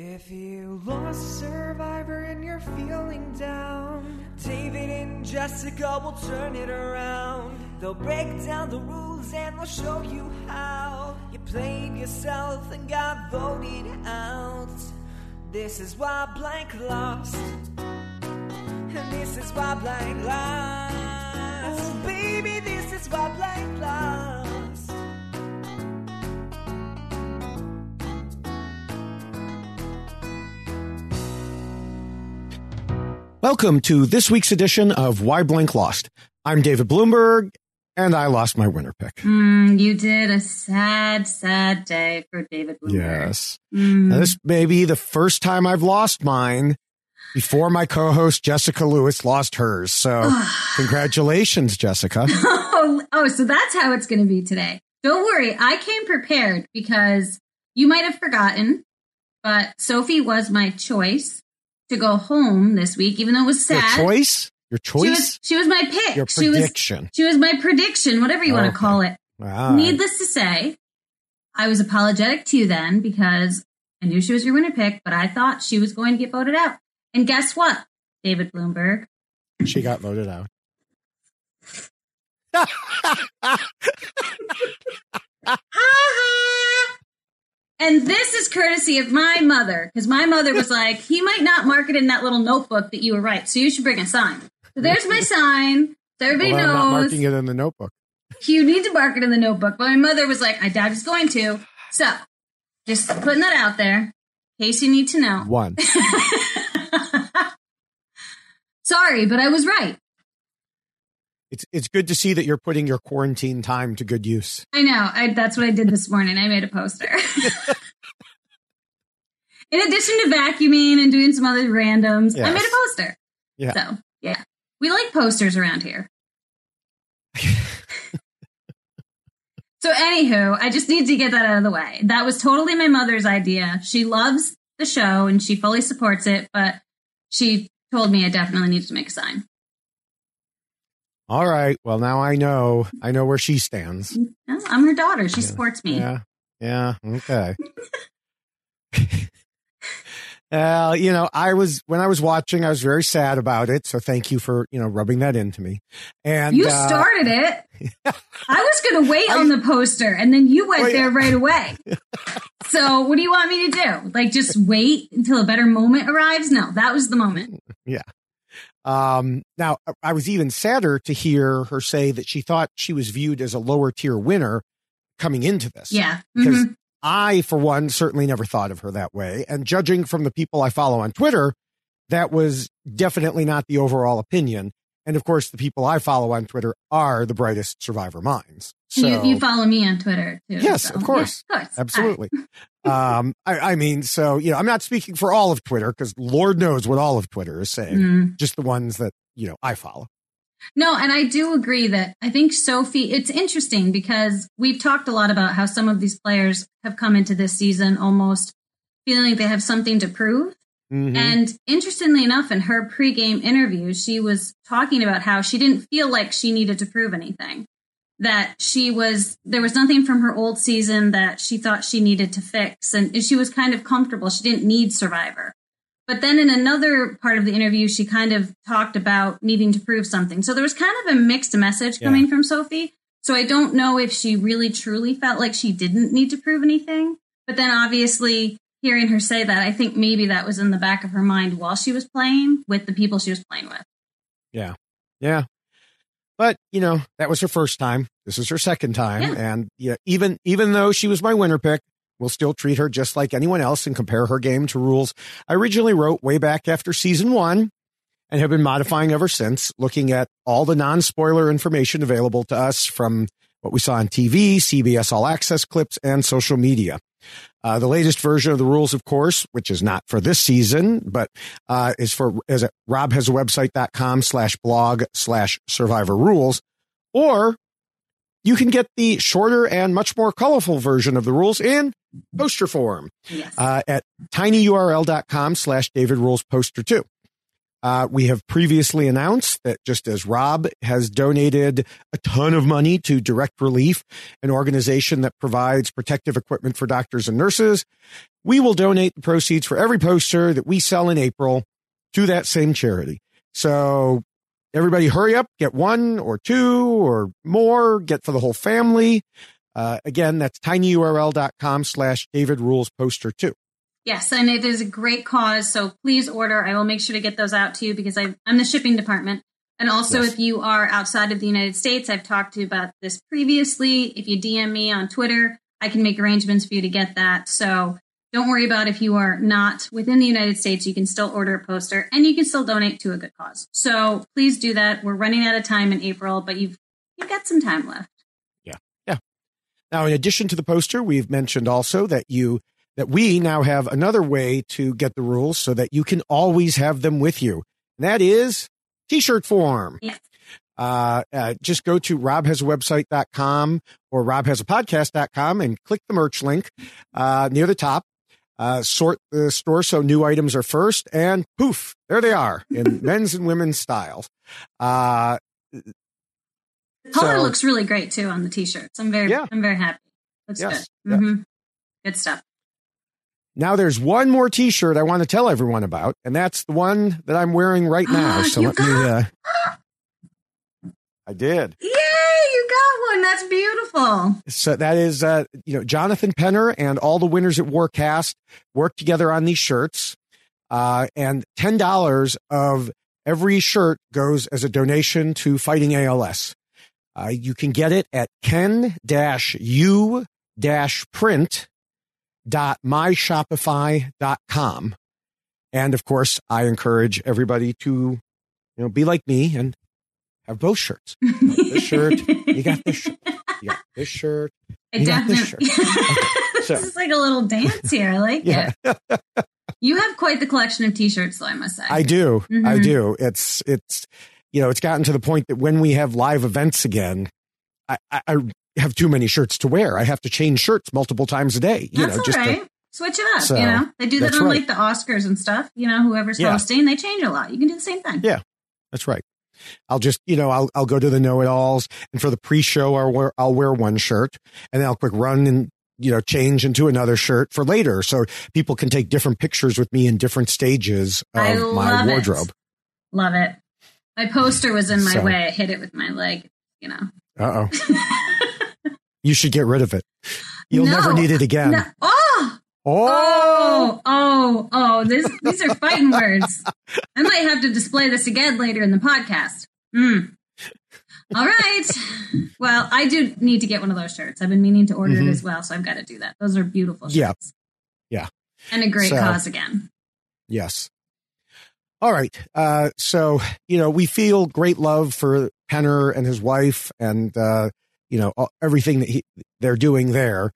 If you lost Survivor and you're feeling down, David and Jessica will turn it around. They'll break down the rules and they'll show you how you played yourself and got voted out. This is why Blank Lost. And this is why Blank Lost. Baby, this is why Blank Lost. Welcome to this week's edition of Why Blank Lost. I'm David Bloomberg. And I lost my winner pick. You did. A sad, sad day for David Bloomberg. Yes. Now, this may be the first time I've lost mine before my co-host Jessica Lewis lost hers. So congratulations, Jessica. So that's how it's going to be today. Don't worry. I came prepared because you might have forgotten, but Sophie was my choice to go home this week, even though it was sad. Your choice? Your choice? She was my pick. Your prediction. She was my prediction, whatever you want to call it. Right. Needless to say, I was apologetic to you then because I knew she was your winner pick, but I thought she was going to get voted out. And guess what, David Bloomberg? She got voted out. And this is courtesy of my mother, because my mother was like, he might not mark it in that little notebook that you were right, so you should bring a sign. So there's my sign. So everybody knows. I'm not marking it in the notebook. You need to mark it in the notebook. But my mother was like, I doubt he's going to. So just putting that out there in case you need to know. One. Sorry, but I was right. It's good to see that you're putting your quarantine time to good use. I know. That's what I did this morning. I made a poster. In addition to vacuuming and doing some other randoms, yes. I made a poster. Yeah. So, yeah. We like posters around here. So anywho, I just need to get that out of the way. That was totally my mother's idea. She loves the show and she fully supports it, but she told me I definitely needed to make a sign. All right. Well, now I know where she stands. No, I'm her daughter. She supports me. Yeah. Okay. When I was watching, I was very sad about it. So thank you for, rubbing that into me. And you started it. I was going to wait on the poster and then you went there right away. So what do you want me to do? Like, just wait until a better moment arrives? No, that was the moment. Yeah. Now, I was even sadder to hear her say that she thought she was viewed as a lower tier winner coming into this. Yeah. Because I, for one, certainly never thought of her that way. And judging from the people I follow on Twitter, that was definitely not the overall opinion. And of course, the people I follow on Twitter are the brightest Survivor minds. So you follow me on Twitter, too. Yes, so. Of course. Absolutely. I'm not speaking for all of Twitter because Lord knows what all of Twitter is saying, just the ones that, I follow. No, and I do agree that I think Sophie, it's interesting because we've talked a lot about how some of these players have come into this season almost feeling they have something to prove. Mm-hmm. And interestingly enough, in her pregame interview, she was talking about how she didn't feel like she needed to prove anything. That there was nothing from her old season that she thought she needed to fix. And she was kind of comfortable. She didn't need Survivor. But then in another part of the interview, she kind of talked about needing to prove something. So there was kind of a mixed message coming from Sophie. So I don't know if she really truly felt like she didn't need to prove anything. But then obviously hearing her say that, I think maybe that was in the back of her mind while she was playing with the people she was playing with. Yeah. Yeah. But, that was her first time. This is her second time. Yeah. And even though she was my winner pick, we'll still treat her just like anyone else and compare her game to rules I originally wrote way back after season one and have been modifying ever since, looking at all the non-spoiler information available to us from what we saw on TV, CBS All Access clips, and social media. The latest version of the rules, of course, which is not for this season, but is at robhasawebsite.com/blog/survivor rules. Or you can get the shorter and much more colorful version of the rules in poster form, yes, at tinyurl.com/davidrulesposter2. We have previously announced that just as Rob has donated a ton of money to Direct Relief, an organization that provides protective equipment for doctors and nurses, we will donate the proceeds for every poster that we sell in April to that same charity. So everybody hurry up, get one or two or more, get for the whole family. Again, that's tinyurl.com/davidrulesposter2. Yes, and it is a great cause, so please order. I will make sure to get those out to you because I'm the shipping department. And also, yes, if you are outside of the United States, I've talked to you about this previously. If you DM me on Twitter, I can make arrangements for you to get that. So don't worry about if you are not within the United States. You can still order a poster and you can still donate to a good cause. So please do that. We're running out of time in April, but you've got some time left. Yeah. Now, in addition to the poster, we've mentioned also that we now have another way to get the rules so that you can always have them with you. And that is T-shirt form. Yes. Just go to robhasawebsite.com or robhasapodcast.com and click the merch link near the top. Sort the store so new items are first, and poof, there they are in men's and women's styles. The color looks really great, too, on the T-shirts. I'm very happy. Looks good. Yeah. Mm-hmm. Good stuff. Now there's one more T-shirt I want to tell everyone about, and that's the one that I'm wearing right now. So let me. I did. Yay! You got one. That's beautiful. So that is, Jonathan Penner and all the winners at WarCast work together on these shirts, and $10 of every shirt goes as a donation to Fighting ALS. You can get it at ken-u-print.myshopify.com. And of course, I encourage everybody to, be like me and have both shirts. This shirt, you got this shirt, you got this shirt. I definitely. Okay, so. This is like a little dance here. I like it. You have quite the collection of T-shirts, though, I must say. I do. Mm-hmm. I do. It's gotten to the point that when we have live events again, I have too many shirts to wear. I have to change shirts multiple times a day. Switch it up. They do that on like the Oscars and stuff. Whoever's hosting, they change a lot. You can do the same thing. Yeah, that's right. I'll just I'll go to the Know-It-Alls, and for the pre-show I'll wear one shirt, and then I'll quick run and change into another shirt for later, so people can take different pictures with me in different stages of my wardrobe. Love it. My poster was in my way. I hit it with my leg. Uh-oh. You should get rid of it. You'll never need it again. No. Oh. These are fighting words. I might have to display this again later in the podcast. All right. Well, I do need to get one of those shirts. I've been meaning to order it as well, so I've got to do that. Those are beautiful shirts. Yeah. And a great cause again. Yes. All right. We feel great love for Penner and his wife and, everything that they're doing there.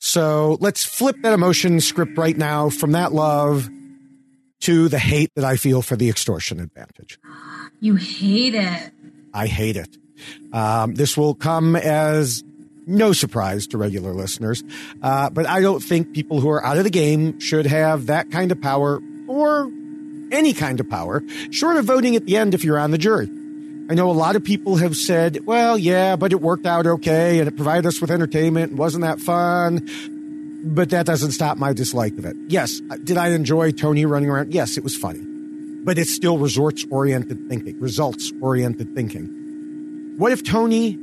So let's flip that emotion script right now from that love to the hate that I feel for the extortion advantage. You hate it. I hate it. This will come as no surprise to regular listeners, but I don't think people who are out of the game should have that kind of power or any kind of power, short of voting at the end if you're on the jury. I know a lot of people have said, well, yeah, but it worked out okay, and it provided us with entertainment, and wasn't that fun? But that doesn't stop my dislike of it. Yes, did I enjoy Tony running around? Yes, it was funny. But it's still results-oriented thinking. What if Tony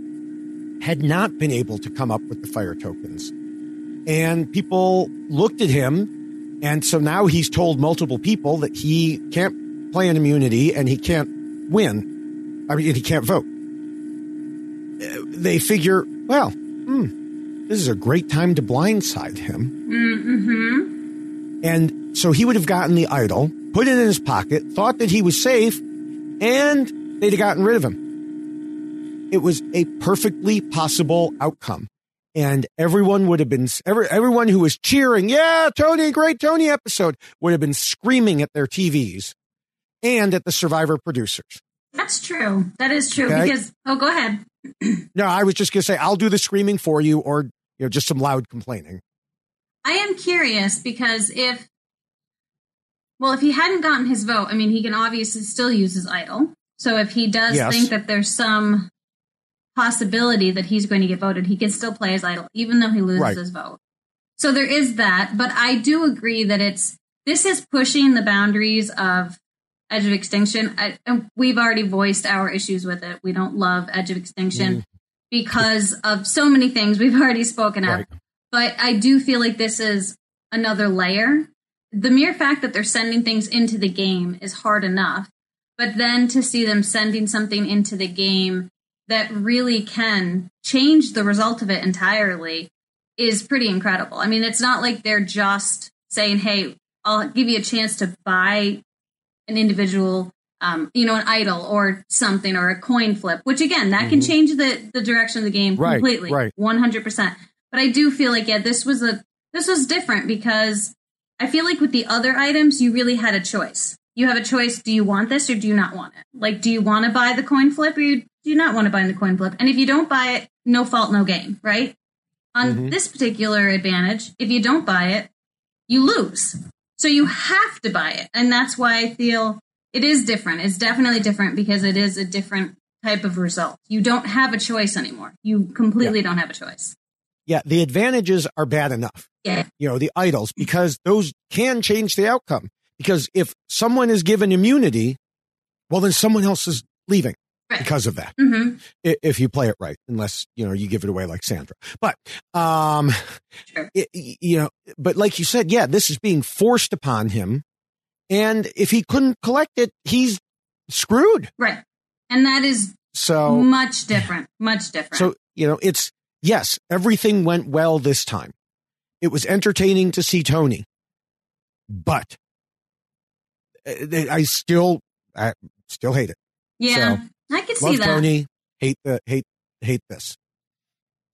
had not been able to come up with the fire tokens? And people looked at him, and so now he's told multiple people that he can't play an immunity and he can't win. I mean, he can't vote. They figure, this is a great time to blindside him. Mm-hmm. And so he would have gotten the idol, put it in his pocket, thought that he was safe, and they'd have gotten rid of him. It was a perfectly possible outcome. And everyone would have been, everyone who was cheering, yeah, Tony, great Tony episode, would have been screaming at their TVs and at the Survivor producers. That's true. That is true. Okay? Because, oh, go ahead. No, I was just going to say, I'll do the screaming for you, or, you know, just some loud complaining. I am curious because if he hadn't gotten his vote, I mean, he can obviously still use his idol. So if he does think that there's some possibility that he's going to get voted, he can still play his idol, even though he loses his vote. So there is that. But I do agree that this is pushing the boundaries of Edge of Extinction. And we've already voiced our issues with it. We don't love Edge of Extinction because of so many things we've already spoken of. But I do feel like this is another layer. The mere fact that they're sending things into the game is hard enough. But then to see them sending something into the game that really can change the result of it entirely is pretty incredible. I mean, it's not like they're just saying, hey, I'll give you a chance to buy an individual, an idol or something, or a coin flip, which, again, that can change the direction of the game completely, 100%. But I do feel like, this was different because I feel like with the other items, you really had a choice. You have a choice. Do you want this or do you not want it? Like, do you want to buy the coin flip or do you not want to buy the coin flip? And if you don't buy it, no fault, no game, right? On this particular advantage, if you don't buy it, you lose. So you have to buy it. And that's why I feel it is different. It's definitely different because it is a different type of result. You don't have a choice anymore. You completely don't have a choice. Yeah, the advantages are bad enough. Yeah. You know, the idols, because those can change the outcome. Because if someone is given immunity, well, then someone else is leaving because of that. Mm-hmm. If you play it right, unless, you give it away like Sandra. But, but like you said, this is being forced upon him. And if he couldn't collect it, he's screwed. Right. And that is so much different. So, yes, everything went well this time. It was entertaining to see Tony, but I still hate it. Yeah, so, I could see that. Love Tony, hate this.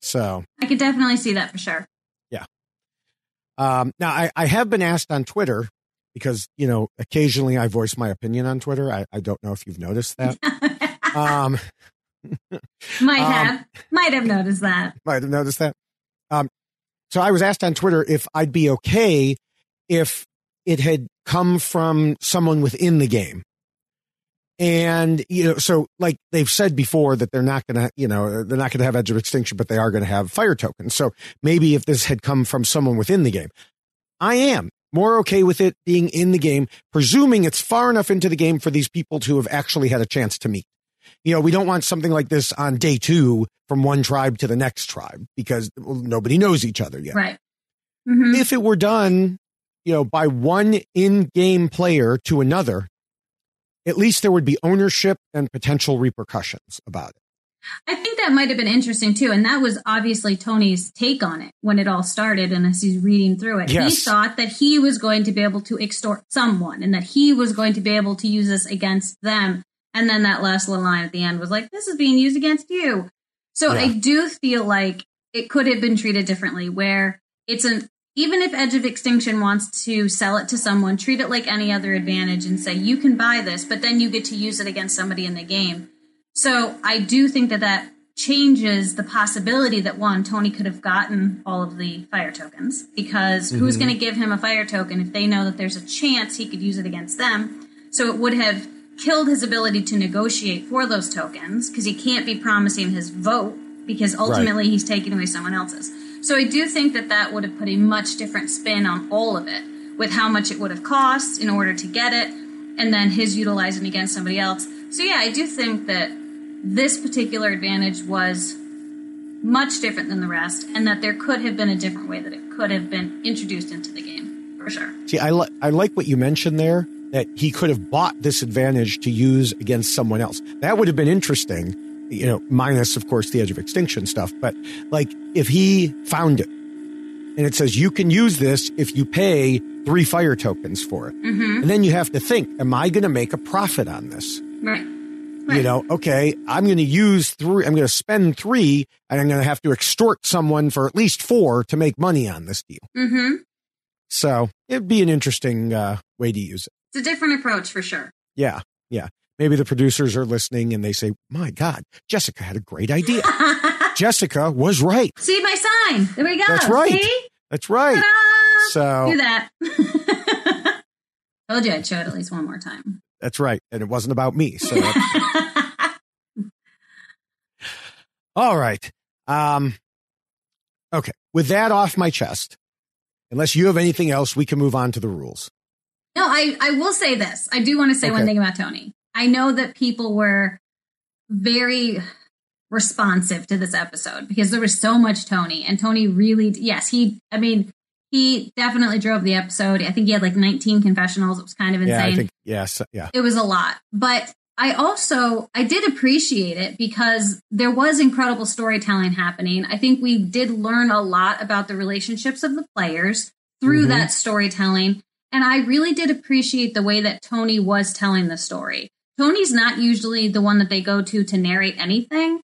So I could definitely see that for sure. Yeah. Now I have been asked on Twitter because occasionally I voice my opinion on Twitter. I don't know if you've noticed that. Might have noticed that. So I was asked on Twitter if I'd be okay if it had come from someone within the game. And, so like they've said before that they're not going to have Edge of Extinction, but they are going to have fire tokens. So maybe if this had come from someone within the game, I am more okay with it being in the game, presuming it's far enough into the game for these people to have actually had a chance to meet. We don't want something like this on day two from one tribe to the next tribe because nobody knows each other yet. Right. Mm-hmm. If it were done, by one in-game player to another, at least there would be ownership and potential repercussions about it. I think that might have been interesting too. And that was obviously Tony's take on it when it all started. And as he's reading through it, he thought that he was going to be able to extort someone and that he was going to be able to use this against them. And then that last little line at the end was like, this is being used against you. So I do feel like it could have been treated differently where even if Edge of Extinction wants to sell it to someone, treat it like any other advantage and say, you can buy this, but then you get to use it against somebody in the game. So I do think that changes the possibility that Tony could have gotten all of the fire tokens because who's going to give him a fire token if they know that there's a chance he could use it against them? So it would have killed his ability to negotiate for those tokens because he can't be promising his vote because ultimately he's taking away someone else's. So I do think that would have put a much different spin on all of it with how much it would have cost in order to get it and then his utilizing against somebody else. So I do think that this particular advantage was much different than the rest and that there could have been a different way that it could have been introduced into the game for sure. See, I like what you mentioned there. That he could have bought this advantage to use against someone else. That would have been interesting, minus, of course, the Edge of Extinction stuff. But, like, if he found it and it says you can use this if you pay 3 fire tokens for it. Mm-hmm. And then you have to think, am I going to make a profit on this? Right. you know, okay, I'm going to use three, I'm going to spend three, and I'm going to have to extort someone for at least four to make money on this deal. Mm-hmm. So it'd be an interesting way to use it. It's a different approach for sure. Yeah. Yeah. Maybe the producers are listening and they say, my God, Jessica had a great idea. Jessica was right. See my sign. There we go. That's right. See? That's right. Ta-da! So do that. Told you I'd show it at least one more time. That's right. And it wasn't about me. So. All right. Okay. With that off my chest, unless you have anything else, we can move on to the rules. No, I will say this. I do want to say one thing about Tony. I know that people were very responsive to this episode because there was so much Tony, and Tony really, yes, he definitely drove the episode. I think he had like 19 confessionals. It was kind of insane. Yeah, I think, yes. Yeah. It was a lot, but I did appreciate it because there was incredible storytelling happening. I think we did learn a lot about the relationships of the players through that storytelling. And I really did appreciate the way that Tony was telling the story. Tony's not usually the one that they go to narrate anything,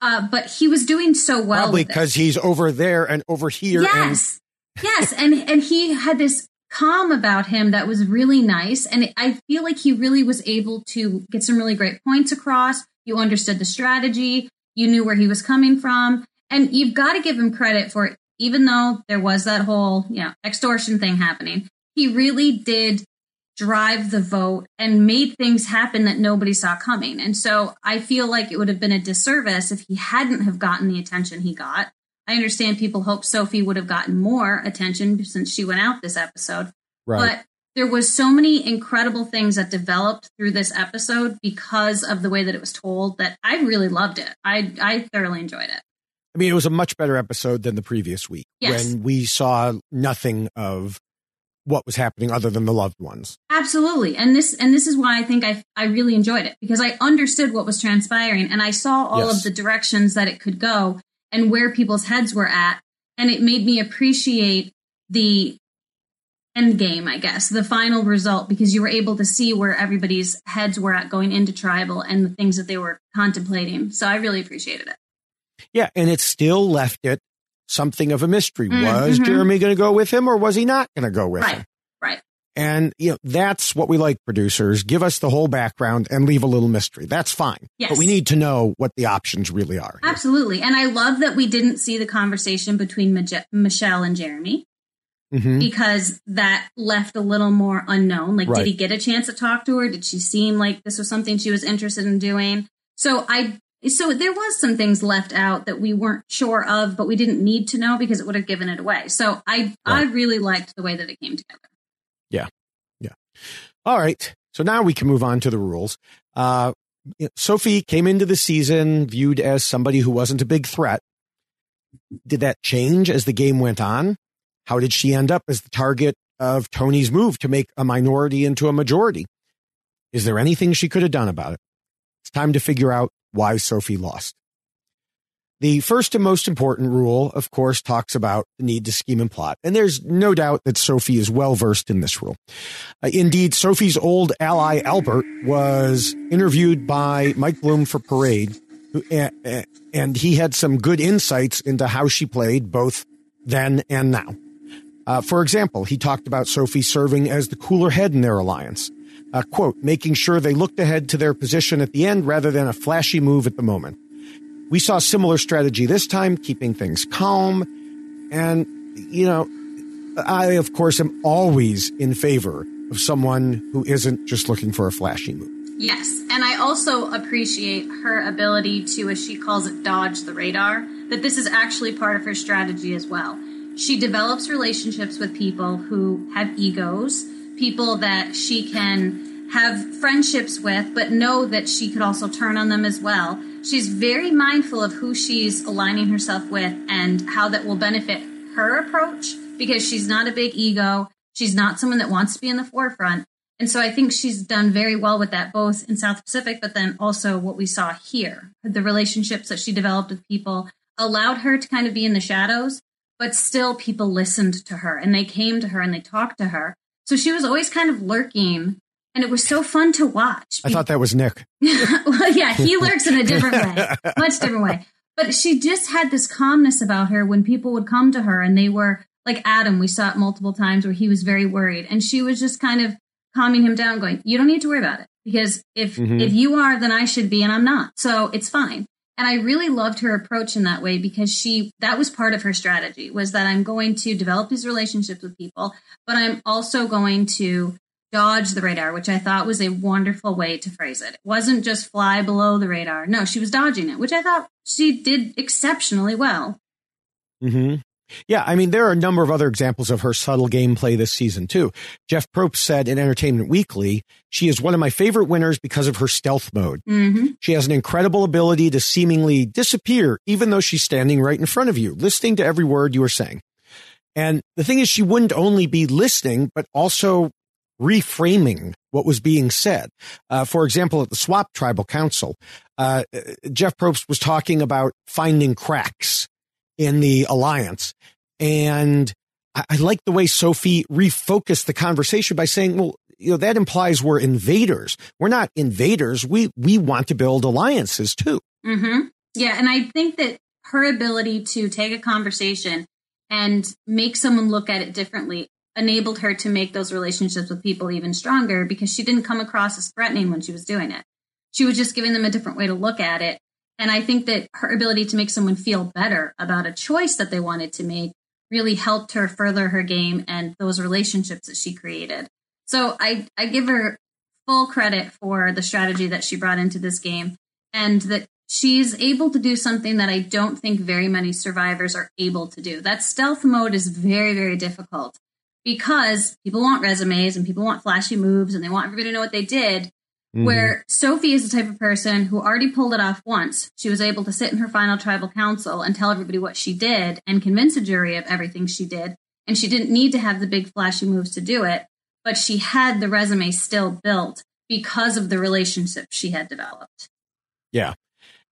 but he was doing so well. Probably because he's over there and over here. Yes, and he had this calm about him that was really nice. And I feel like he really was able to get some really great points across. You understood the strategy. You knew where he was coming from. And you've got to give him credit for it, even though there was that whole extortion thing happening. He really did drive the vote and made things happen that nobody saw coming. And so I feel like it would have been a disservice if he hadn't have gotten the attention he got. I understand people hope Sophie would have gotten more attention since she went out this episode. Right. But there was so many incredible things that developed through this episode because of the way that it was told that I really loved it. I thoroughly enjoyed it. I mean, it was a much better episode than the previous week when we saw nothing of what was happening other than the loved ones. Absolutely. And this is why I think I really enjoyed it, because I understood what was transpiring and I saw all of the directions that it could go and where people's heads were at. And it made me appreciate the end game, I guess, the final result, because you were able to see where everybody's heads were at going into tribal and the things that they were contemplating. So I really appreciated it. Yeah. And it still left it something of a mystery. Was Jeremy going to go with him or was he not going to go with him? Right. And that's what we like, producers. Give us the whole background and leave a little mystery. That's fine. Yes. But we need to know what the options really are. Here. Absolutely. And I love that we didn't see the conversation between Michelle and Jeremy because that left a little more unknown. Like, did he get a chance to talk to her? Did she seem like this was something she was interested in doing? So there was some things left out that we weren't sure of, but we didn't need to know because it would have given it away. So I really liked the way that it came together. Yeah. Yeah. All right. So now we can move on to the rules. Sophie came into the season viewed as somebody who wasn't a big threat. Did that change as the game went on? How did she end up as the target of Tony's move to make a minority into a majority? Is there anything she could have done about it? It's time to figure out why Sophie lost. The first and most important rule, of course, talks about the need to scheme and plot. And there's no doubt that Sophie is well-versed in this rule. Indeed, Sophie's old ally, Albert, was interviewed by Mike Bloom for Parade, and he had some good insights into how she played both then and now. For example, he talked about Sophie serving as the cooler head in their alliance. Quote, making sure they looked ahead to their position at the end rather than a flashy move at the moment. We saw similar strategy this time, keeping things calm. And, I, of course, am always in favor of someone who isn't just looking for a flashy move. Yes. And I also appreciate her ability to, as she calls it, dodge the radar, that this is actually part of her strategy as well. She develops relationships with people who have egos, people that she can have friendships with, but know that she could also turn on them as well. She's very mindful of who she's aligning herself with and how that will benefit her approach, because she's not a big ego. She's not someone that wants to be in the forefront. And so I think she's done very well with that, both in South Pacific, but then also what we saw here. The relationships that she developed with people allowed her to kind of be in the shadows, but still people listened to her and they came to her and they talked to her. So she was always kind of lurking And it was so fun to watch. I thought that was Nick. Well, yeah, he lurks in a different way, much different way. But she just had this calmness about her when people would come to her, and they were like Adam. We saw it multiple times where he was very worried, and she was just kind of calming him down, going, you don't need to worry about it, because if you are, then I should be, and I'm not. So it's fine. And I really loved her approach in that way, because that was part of her strategy, was that I'm going to develop these relationships with people, but I'm also going to dodge the radar, which I thought was a wonderful way to phrase it. It wasn't just fly below the radar. No, she was dodging it, which I thought she did exceptionally well. Mm-hmm. Yeah, I mean, there are a number of other examples of her subtle gameplay this season, too. Jeff Probst said in Entertainment Weekly, she is one of my favorite winners because of her stealth mode. Mm-hmm. She has an incredible ability to seemingly disappear, even though she's standing right in front of you, listening to every word you are saying. And the thing is, she wouldn't only be listening, but also reframing what was being said. For example, at the SWAP Tribal Council, Jeff Probst was talking about finding cracks in the alliance. And I like the way Sophie refocused the conversation by saying, well, that implies we're invaders. We're not invaders. We want to build alliances, too. Mm-hmm. Yeah. And I think that her ability to take a conversation and make someone look at it differently enabled her to make those relationships with people even stronger, because she didn't come across as threatening when she was doing it. She was just giving them a different way to look at it. And I think that her ability to make someone feel better about a choice that they wanted to make really helped her further her game and those relationships that she created. So I give her full credit for the strategy that she brought into this game, and that she's able to do something that I don't think very many survivors are able to do. That stealth mode is very, very difficult, because people want resumes and people want flashy moves and they want everybody to know what they did. Mm-hmm. Where Sophie is the type of person who already pulled it off once. She was able to sit in her final tribal council and tell everybody what she did and convince a jury of everything she did. And she didn't need to have the big flashy moves to do it, but she had the resume still built because of the relationship she had developed. Yeah.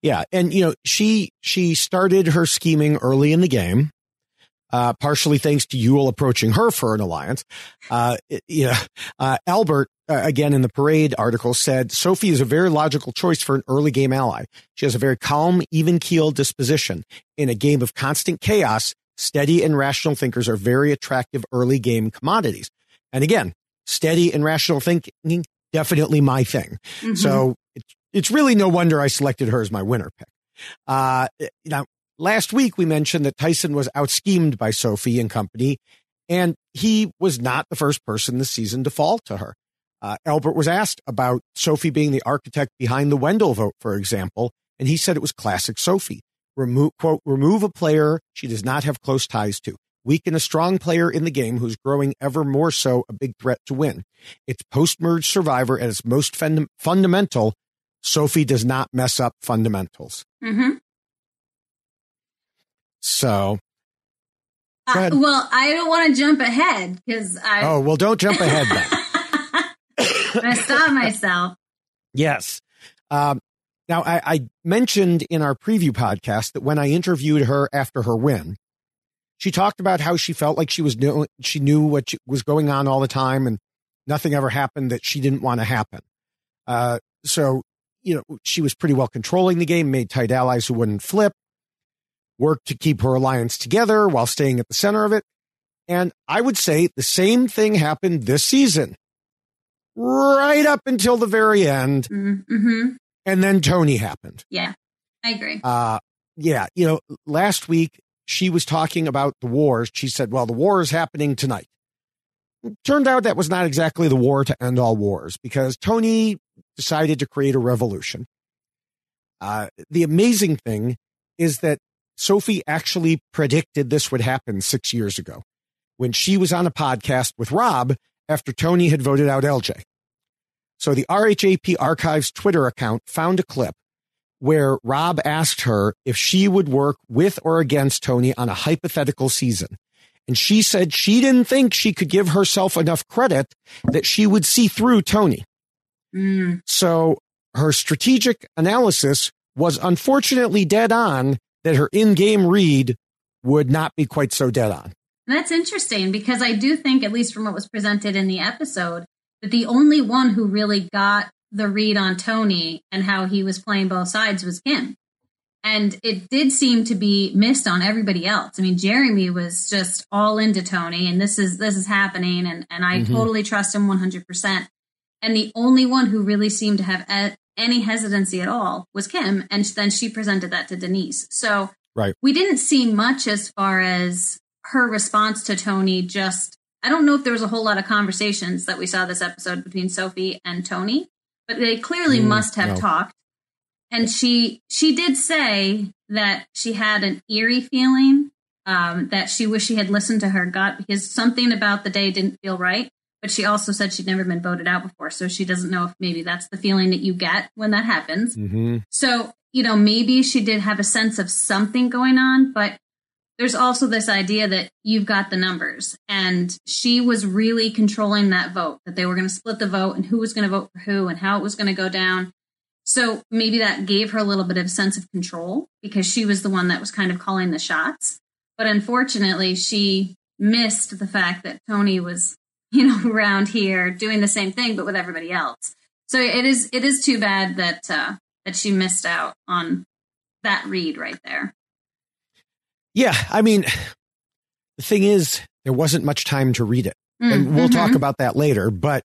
Yeah. And, she started her scheming early in the game. Partially thanks to Yule approaching her for an alliance. Albert, again, in the Parade article, said Sophie is a very logical choice for an early game ally. She has a very calm, even keeled disposition. In a game of constant chaos, steady and rational thinkers are very attractive early game commodities. And again, steady and rational thinking, definitely my thing. Mm-hmm. So it's really no wonder I selected her as my winner pick. Last week, we mentioned that Tyson was out-schemed by Sophie and company, and he was not the first person this season to fall to her. Albert was asked about Sophie being the architect behind the Wendell vote, for example, and he said it was classic Sophie. Remove a player she does not have close ties to. Weaken a strong player in the game who's growing ever more so a big threat to win. It's post-merge Survivor at its most fundamental. Sophie does not mess up fundamentals. Mm-hmm. So, I don't want to jump ahead because I. Oh, well, don't jump ahead then. I saw myself. Yes. Now, I mentioned in our preview podcast that when I interviewed her after her win, she talked about how she felt like she knew what was going on all the time, and nothing ever happened that she didn't want to happen. She was pretty well controlling the game, made tight allies who wouldn't flip, worked to keep her alliance together while staying at the center of it. And I would say the same thing happened this season, right up until the very end. Mm-hmm. And then Tony happened. Yeah, I agree. Last week she was talking about the wars. She said, well, the war is happening tonight. It turned out that was not exactly the war to end all wars, because Tony decided to create a revolution. The amazing thing is that Sophie actually predicted this would happen 6 years ago when she was on a podcast with Rob after Tony had voted out LJ. So the RHAP Archives Twitter account found a clip where Rob asked her if she would work with or against Tony on a hypothetical season. And she said she didn't think she could give herself enough credit that she would see through Tony. Mm. So her strategic analysis was unfortunately dead on, that her in-game read would not be quite so dead on. And that's interesting, because I do think, at least from what was presented in the episode, But the only one who really got the read on Tony and how he was playing both sides was Kim. And it did seem to be missed on everybody else. I mean, Jeremy was just all into Tony, and this is happening, and I totally trust him 100%. And the only one who really seemed to have any hesitancy at all was Kim, and then she presented that to Denise. So we didn't see much as far as her response to Tony. Just, I don't know if there was a whole lot of conversations that we saw this episode between Sophie and Tony, but they clearly must have talked. And she did say that she had an eerie feeling, that she wished she had listened to her gut because something about the day didn't feel right. But she also said she'd never been voted out before, so she doesn't know if maybe that's the feeling that you get when that happens. Mm-hmm. So, you know, maybe she did have a sense of something going on, but there's also this idea that you've got the numbers, and she was really controlling that vote, that they were going to split the vote and who was going to vote for who and how it was going to go down. So maybe that gave her a little bit of sense of control because she was the one that was kind of calling the shots. But unfortunately, she missed the fact that Tony was, you know, around here doing the same thing, but with everybody else. So it is too bad that that she missed out on that read right there. Yeah, I mean, the thing is, there wasn't much time to read it. And we'll talk about that later, but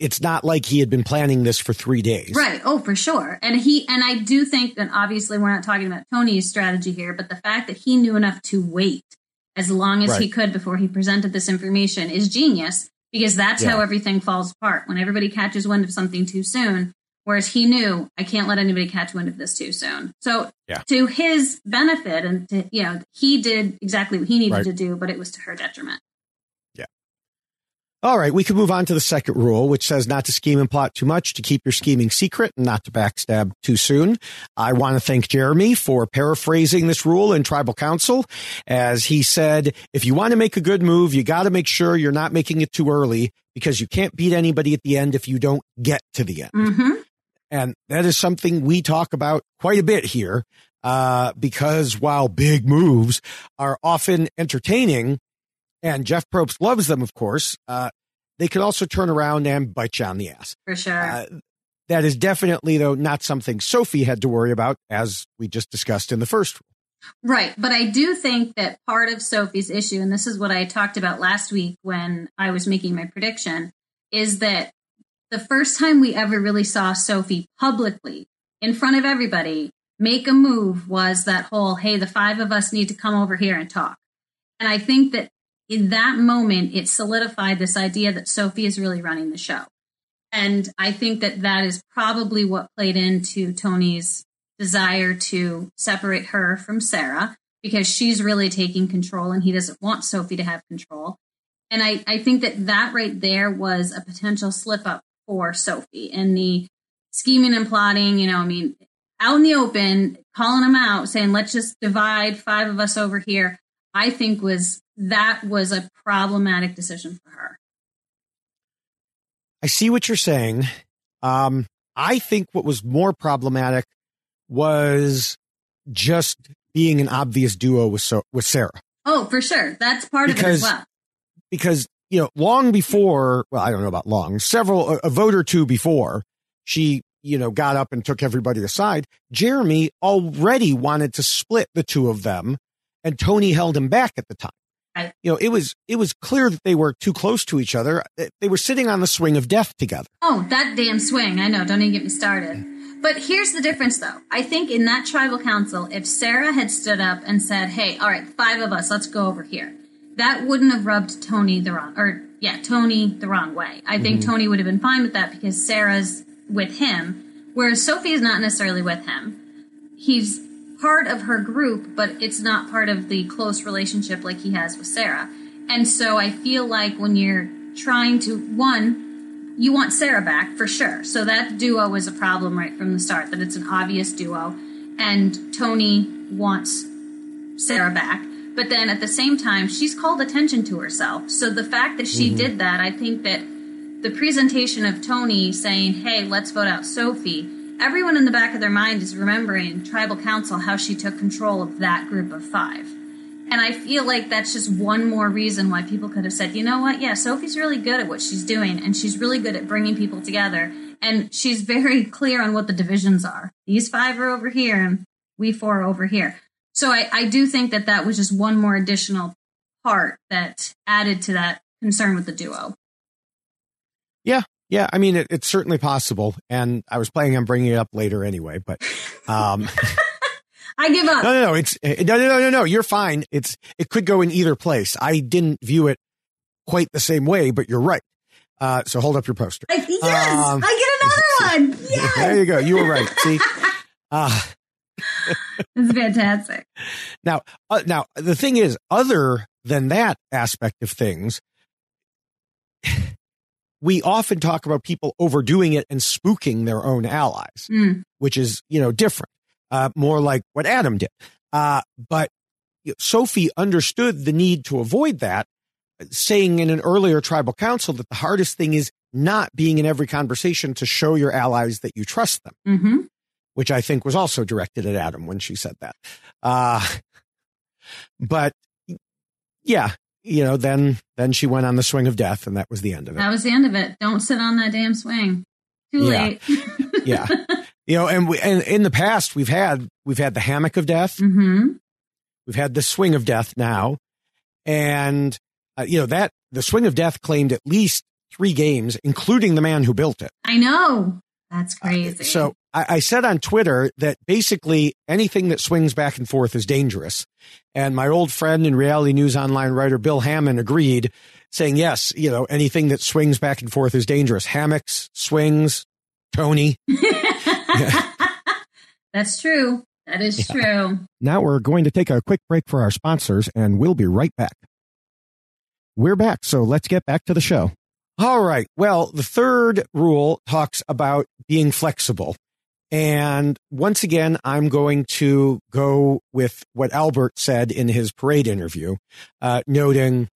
it's not like he had been planning this for 3 days. Right. Oh, for sure. And I do think that obviously we're not talking about Tony's strategy here, but the fact that he knew enough to wait as long as he could before he presented this information is genius, because that's how everything falls apart, when everybody catches wind of something too soon. Whereas he knew, I can't let anybody catch wind of this too soon. So to his benefit, and to, you know, he did exactly what he needed to do, but it was to her detriment. All right, we can move on to the second rule, which says not to scheme and plot too much, to keep your scheming secret, and not to backstab too soon. I want to thank Jeremy for paraphrasing this rule in Tribal Council, as he said, if you want to make a good move, you got to make sure you're not making it too early, because you can't beat anybody at the end if you don't get to the end. And that is something we talk about quite a bit here, because while big moves are often entertaining, and Jeff Probst loves them, of course, they can also turn around and bite you on the ass. For sure. That is definitely, though, not something Sophie had to worry about, as we just discussed in the first rule. Right. But I do think that part of Sophie's issue, and this is what I talked about last week when I was making my prediction, is that the first time we ever really saw Sophie publicly in front of everybody make a move was that whole, hey, the five of us need to come over here and talk. And I think that in that moment, it solidified this idea that Sophie is really running the show. And I think that that is probably what played into Tony's desire to separate her from Sarah, because she's really taking control and he doesn't want Sophie to have control. And I think that right there was a potential slip up for Sophie, and the scheming and plotting, you know, I mean, out in the open, calling him out, saying, let's just divide five of us over here. I think that was a problematic decision for her. I see what you're saying. I think what was more problematic was just being an obvious duo with Sarah. Oh, for sure. That's part of it as well. Because, you know, long before, well, I don't know about long, a vote or two before she, you know, got up and took everybody aside, Jeremy already wanted to split the two of them, and Tony held him back at the time. You know, it was clear that they were too close to each other. They were sitting on the swing of death together. Oh, that damn swing. I know. Don't even get me started. But here's the difference, though. I think in that tribal council, if Sarah had stood up and said, hey, all right, five of us, let's go over here, that wouldn't have rubbed Tony the wrong way. I think Tony would have been fine with that because Sarah's with him, whereas Sophie is not necessarily with him. He's part of her group, but it's not part of the close relationship like he has with Sarah. And so I feel like when you're trying to, you want Sarah back for sure. So that duo was a problem right from the start, that it's an obvious duo. And Tony wants Sarah back. But then at the same time, she's called attention to herself. So the fact that she did that, I think that the presentation of Tony saying, hey, let's vote out Sophie, everyone in the back of their mind is remembering tribal council, how she took control of that group of five. And I feel like that's just one more reason why people could have said, you know what, yeah, Sophie's really good at what she's doing, and she's really good at bringing people together, and she's very clear on what the divisions are. These five are over here, and we four are over here. So I do think that that was just one more additional part that added to that concern with the duo. Yeah. Yeah, I mean, it's certainly possible, and I was planning on bringing it up later anyway, but I give up. No, no, you're fine. It could go in either place. I didn't view it quite the same way, but you're right. So hold up your poster. Yes, I get another one. Yes. There you go. You were right. See? It's fantastic. Now, the thing is, other than that aspect of things, we often talk about people overdoing it and spooking their own allies, which is, different, more like what Adam did. But Sophie understood the need to avoid that, saying in an earlier tribal council that the hardest thing is not being in every conversation to show your allies that you trust them, which I think was also directed at Adam when she said that. But yeah. Then she went on the swing of death, and that was the end of it. That was the end of it. Don't sit on that damn swing. Too late. Yeah. And in the past we've had the hammock of death. Mm-hmm. We've had the swing of death now. And that the swing of death claimed at least 3 games, including the man who built it. I know. That's crazy. So I said on Twitter that basically anything that swings back and forth is dangerous. And my old friend and reality news online writer Bill Hammond agreed, saying, yes, anything that swings back and forth is dangerous. Hammocks, swings, Tony. Yeah. That's true. That is true. Now we're going to take a quick break for our sponsors, and we'll be right back. We're back, so let's get back to the show. All right. Well, the third rule talks about being flexible. And once again, I'm going to go with what Albert said in his parade interview, noting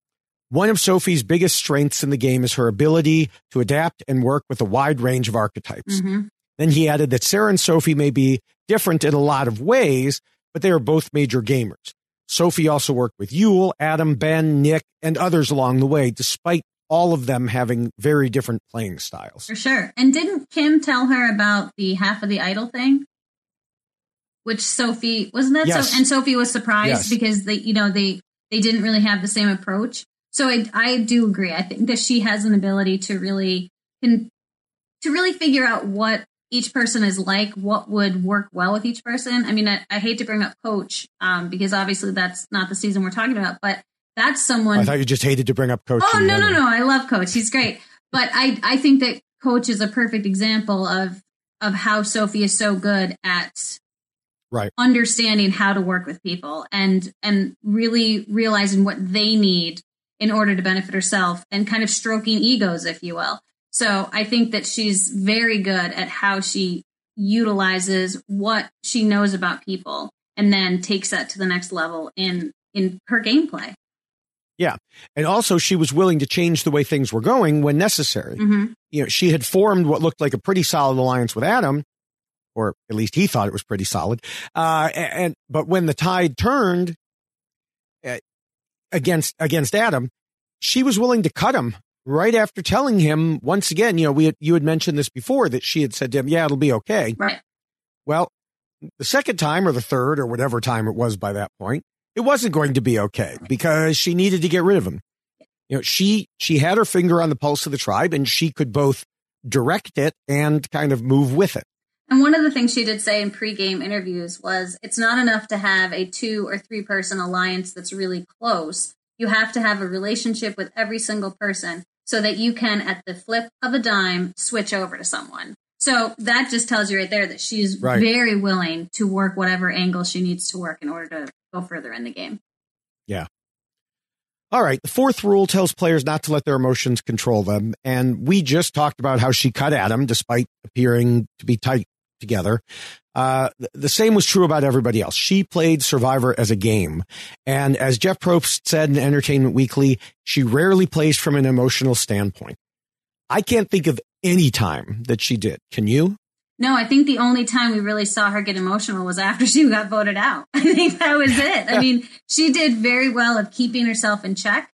one of Sophie's biggest strengths in the game is her ability to adapt and work with a wide range of archetypes. Mm-hmm. Then he added that Sarah and Sophie may be different in a lot of ways, but they are both major gamers. Sophie also worked with Yule, Adam, Ben, Nick, and others along the way, despite all of them having very different playing styles. For sure. And didn't Kim tell her about the half of the idol thing? Which Sophie, wasn't that? Yes. So, and Sophie was surprised because they didn't really have the same approach. So I do agree. I think that she has an ability to really figure out what each person is like, what would work well with each person. I mean, I hate to bring up Coach because obviously that's not the season we're talking about, but that's someone. I thought you just hated to bring up Coach. Oh, no. I love Coach. He's great. But I think that Coach is a perfect example of how Sophie is so good at understanding how to work with people and really realizing what they need in order to benefit herself and kind of stroking egos, if you will. So I think that she's very good at how she utilizes what she knows about people and then takes that to the next level in her gameplay. Yeah. And also she was willing to change the way things were going when necessary. Mm-hmm. She had formed what looked like a pretty solid alliance with Adam, or at least he thought it was pretty solid. But when the tide turned against Adam, she was willing to cut him right after telling him once again, you had mentioned this before, that she had said to him, yeah, it'll be okay. Right. Well, the second time or the third or whatever time it was by that point, it wasn't going to be okay because she needed to get rid of him. She had her finger on the pulse of the tribe, and she could both direct it and kind of move with it. And one of the things she did say in pregame interviews was it's not enough to have a 2 or 3 person alliance that's really close. You have to have a relationship with every single person so that you can, at the flip of a dime, switch over to someone. So that just tells you right there that she's very willing to work whatever angle she needs to work in order to go further in the game. Yeah. All right. The fourth rule tells players not to let their emotions control them. And we just talked about how she cut Adam despite appearing to be tight together. The same was true about everybody else. She played Survivor as a game. And as Jeff Probst said in Entertainment Weekly, she rarely plays from an emotional standpoint. I can't think of any time that she did. Can you? No, I think the only time we really saw her get emotional was after she got voted out. I think that was it. I mean, she did very well of keeping herself in check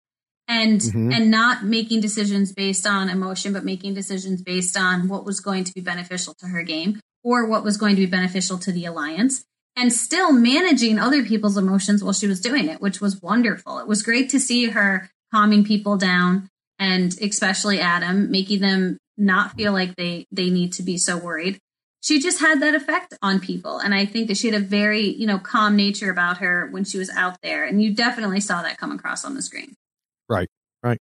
and and not making decisions based on emotion, but making decisions based on what was going to be beneficial to her game or what was going to be beneficial to the alliance, and still managing other people's emotions while she was doing it, which was wonderful. It was great to see her calming people down, and especially Adam, making them not feel like they need to be so worried. She just had that effect on people. And I think that she had a very, calm nature about her when she was out there. And you definitely saw that come across on the screen. Right. Right.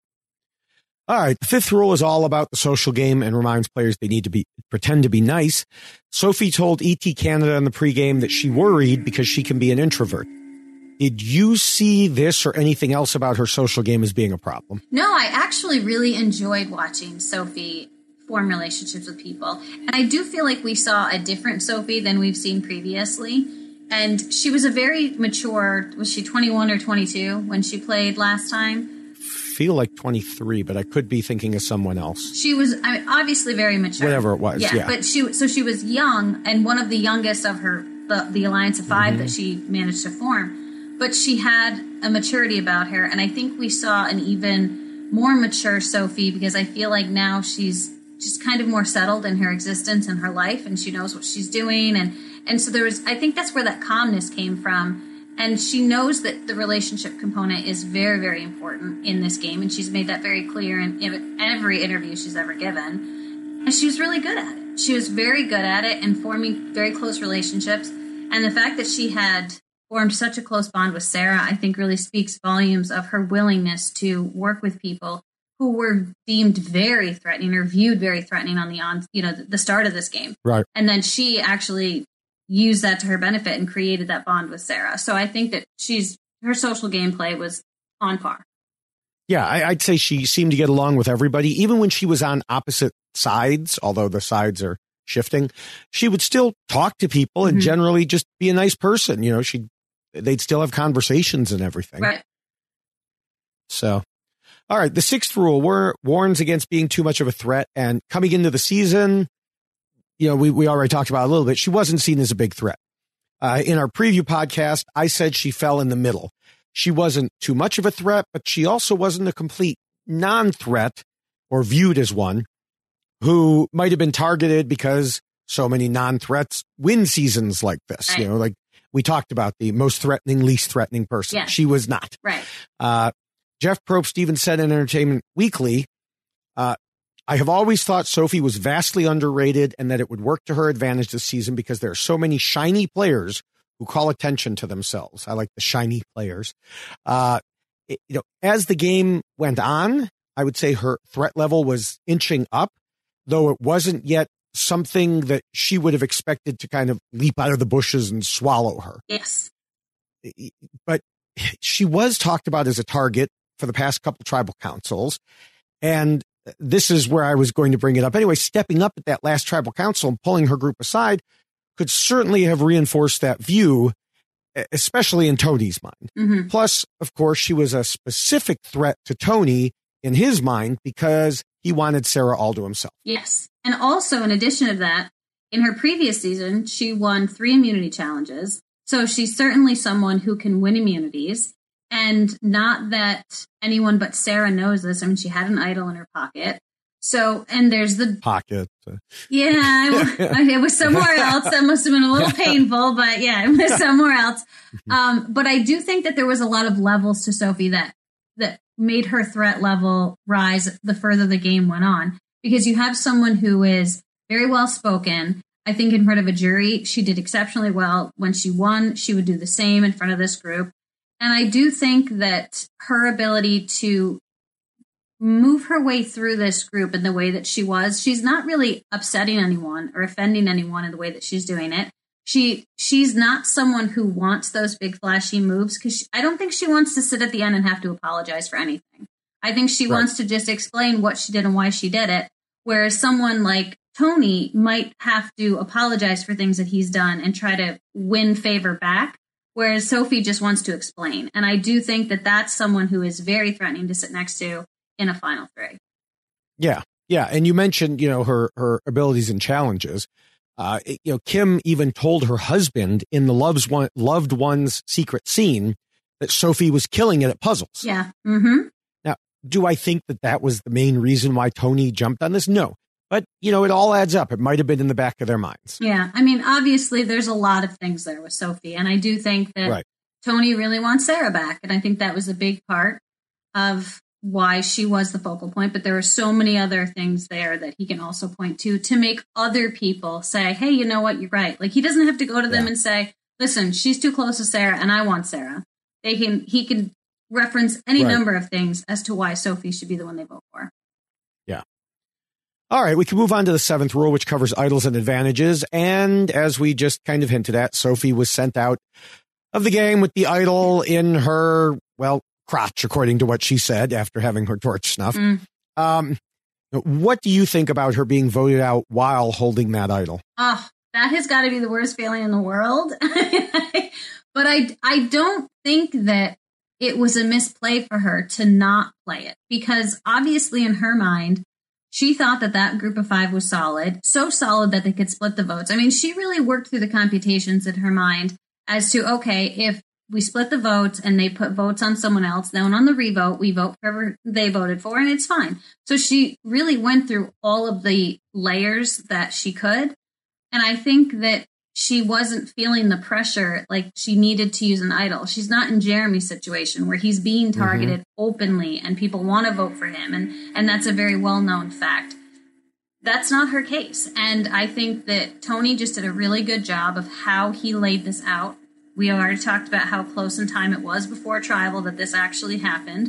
All right. Fifth rule is all about the social game and reminds players they need to pretend to be nice. Sophie told ET Canada in the pregame that she worried because she can be an introvert. Did you see this or anything else about her social game as being a problem? No, I actually really enjoyed watching Sophie form relationships with people. And I do feel like we saw a different Sophie than we've seen previously. And she was a very mature, was she 21 or 22 when she played last time? I feel like 23, but I could be thinking of someone else. She was obviously very mature. Whatever it was, yeah. But she was young, and one of the youngest of her the Alliance of Five that she managed to form. But she had a maturity about her, and I think we saw an even more mature Sophie because I feel like now she's just kind of more settled in her existence and her life, and she knows what she's doing. And so there was, I think that's where that calmness came from. And she knows that the relationship component is very, very important in this game. And she's made that very clear in every interview she's ever given. And she was really good at it. She was very good at it and forming very close relationships. And the fact that she had formed such a close bond with Sarah, I think really speaks volumes of her willingness to work with people who were deemed very threatening or viewed very threatening on the start of this game. Right. And then she actually used that to her benefit and created that bond with Sarah. So I think that her social gameplay was on par. Yeah, I'd say she seemed to get along with everybody, even when she was on opposite sides, although the sides are shifting. She would still talk to people and generally just be a nice person. They'd still have conversations and everything. Right. So. All right. The sixth rule warns against being too much of a threat, and coming into the season, we already talked about it a little bit. She wasn't seen as a big threat. In our preview podcast, I said she fell in the middle. She wasn't too much of a threat, but she also wasn't a complete non-threat or viewed as one who might have been targeted because so many non-threats win seasons like this. Right. Like we talked about the most threatening, least threatening person. Yeah. She was not. Right. Jeff Probst even said in Entertainment Weekly, I have always thought Sophie was vastly underrated and that it would work to her advantage this season because there are so many shiny players who call attention to themselves. I like the shiny players. As the game went on, I would say her threat level was inching up, though it wasn't yet something that she would have expected to kind of leap out of the bushes and swallow her. Yes. But she was talked about as a target for the past couple tribal councils. And this is where I was going to bring it up. Anyway, stepping up at that last tribal council and pulling her group aside could certainly have reinforced that view, especially in Tony's mind. Mm-hmm. Plus, of course, she was a specific threat to Tony in his mind because he wanted Sarah all to himself. Yes. And also, in addition to that, in her previous season, she won 3 immunity challenges. So she's certainly someone who can win immunities. And not that anyone but Sarah knows this. I mean, she had an idol in her pocket. So, and there's the pocket. Yeah, it was somewhere else. That must have been a little painful, but yeah, it was somewhere else. But I do think that there was a lot of levels to Sophie that made her threat level rise the further the game went on. Because you have someone who is very well spoken. I think in front of a jury, she did exceptionally well. When she won, she would do the same in front of this group. And I do think that her ability to move her way through this group in the way that she was, she's not really upsetting anyone or offending anyone in the way that she's doing it. She's not someone who wants those big flashy moves because I don't think she wants to sit at the end and have to apologize for anything. I think she wants to just explain what she did and why she did it. Whereas someone like Tony might have to apologize for things that he's done and try to win favor back, whereas Sophie just wants to explain. And I do think that that's someone who is very threatening to sit next to in a final 3. Yeah. Yeah. And you mentioned, her abilities and challenges. Kim even told her husband in the loved one's secret scene that Sophie was killing it at puzzles. Yeah. Mm-hmm. Now, do I think that that was the main reason why Tony jumped on this? No. But, you know, it all adds up. It might have been in the back of their minds. Yeah. I mean, obviously, there's a lot of things there with Sophie. And I do think that right. Tony really wants Sarah back. And I think that was a big part of why she was the focal point, but there are so many other things there that he can also point to make other people say, hey, you know what? You're right. Like, he doesn't have to go to them and say, listen, she's too close to Sarah and I want Sarah. He can reference any number of things as to why Sophie should be the one they vote for. Yeah. All right. We can move on to the seventh rule, which covers idols and advantages. And as we just kind of hinted at, Sophie was sent out of the game with the idol in her, crotch, according to what she said after having her torch snuffed. What do you think about her being voted out while holding that idol? Oh, that has got to be the worst feeling in the world. But I don't think that it was a misplay for her to not play it, because obviously in her mind, she thought that group of five was solid, so solid that they could split the votes. I mean, she really worked through the computations in her mind as to, okay, if we split the votes and they put votes on someone else. Then on the revote, we vote for whoever they voted for, and it's fine. So she really went through all of the layers that she could. And I think that she wasn't feeling the pressure like she needed to use an idol. She's not in Jeremy's situation where he's being targeted openly and people want to vote for him. And that's a very well-known fact. That's not her case. And I think that Tony just did a really good job of how he laid this out. We already talked about how close in time it was before tribal that this actually happened.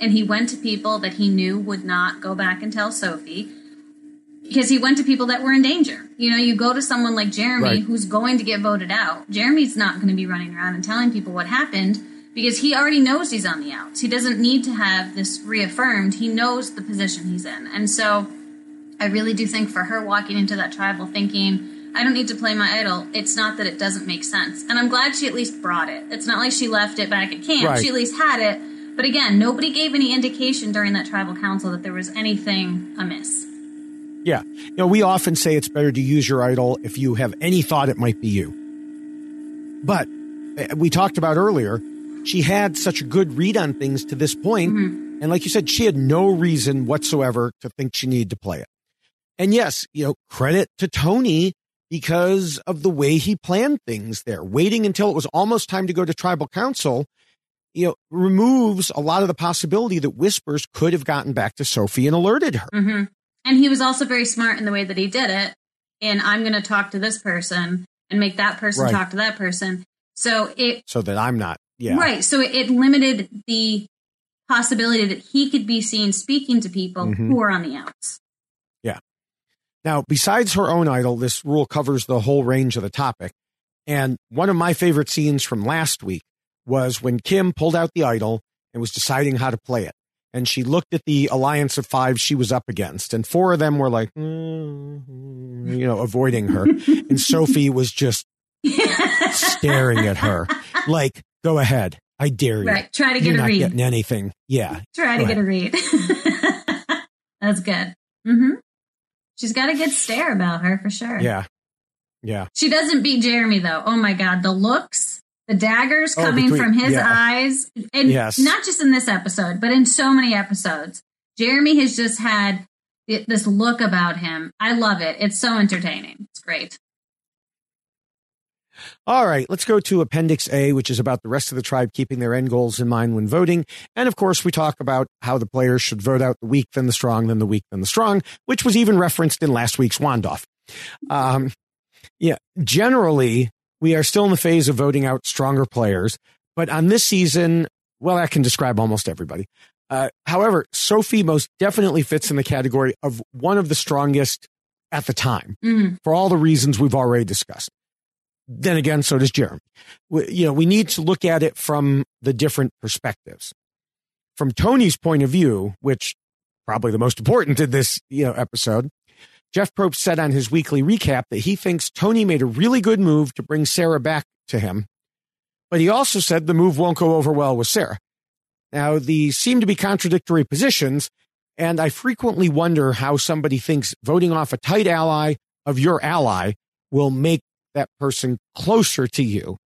And he went to people that he knew would not go back and tell Sophie, because he went to people that were in danger. You know, you go to someone like Jeremy who's going to get voted out. Jeremy's not going to be running around and telling people what happened because he already knows he's on the outs. He doesn't need to have this reaffirmed. He knows the position he's in. And so I really do think for her walking into that tribal thinking, I don't need to play my idol, it's not that it doesn't make sense. And I'm glad she at least brought it. It's not like she left it back at camp. Right. She at least had it. But again, nobody gave any indication during that tribal council that there was anything amiss. Yeah. You know, we often say it's better to use your idol if you have any thought it might be you. But we talked about earlier, she had such a good read on things to this point. Mm-hmm. And like you said, she had no reason whatsoever to think she needed to play it. And yes, you know, credit to Tony, because of the way he planned things there, waiting until it was almost time to go to tribal council, you know, removes a lot of the possibility that whispers could have gotten back to Sophie and alerted her. Mm-hmm. And he was also very smart in the way that he did it. And I'm going to talk to this person and make that person talk to that person. So that I'm not. Yeah. Right. So it limited the possibility that he could be seen speaking to people who are on the outs. Now, besides her own idol, this rule covers the whole range of the topic. And one of my favorite scenes from last week was when Kim pulled out the idol and was deciding how to play it. And she looked at the alliance of five she was up against, and four of them were like, avoiding her. And Sophie was just staring at her like, go ahead. I dare you. Right. Try to get a read. You're not getting anything. Yeah. Try to get a read. That's good. Mm-hmm. She's got a good stare about her for sure. Yeah. Yeah. She doesn't beat Jeremy, though. Oh, my God. The looks, the daggers coming from his eyes. And not just in this episode, but in so many episodes. Jeremy has just had this look about him. I love it. It's so entertaining. It's great. All right. Let's go to Appendix A, which is about the rest of the tribe keeping their end goals in mind when voting. And of course, we talk about how the players should vote out the weak, then the strong, then the weak, then the strong, which was even referenced in last week's Wandoff. Generally, we are still in the phase of voting out stronger players. But on this season, that can describe almost everybody. However, Sophie most definitely fits in the category of one of the strongest at the time for all the reasons we've already discussed. Then again, so does Jeremy. We need to look at it from the different perspectives. From Tony's point of view, which probably the most important in this episode, Jeff Probst said on his weekly recap that he thinks Tony made a really good move to bring Sarah back to him. But he also said the move won't go over well with Sarah. Now, these seem to be contradictory positions, and I frequently wonder how somebody thinks voting off a tight ally of your ally will make that person closer to you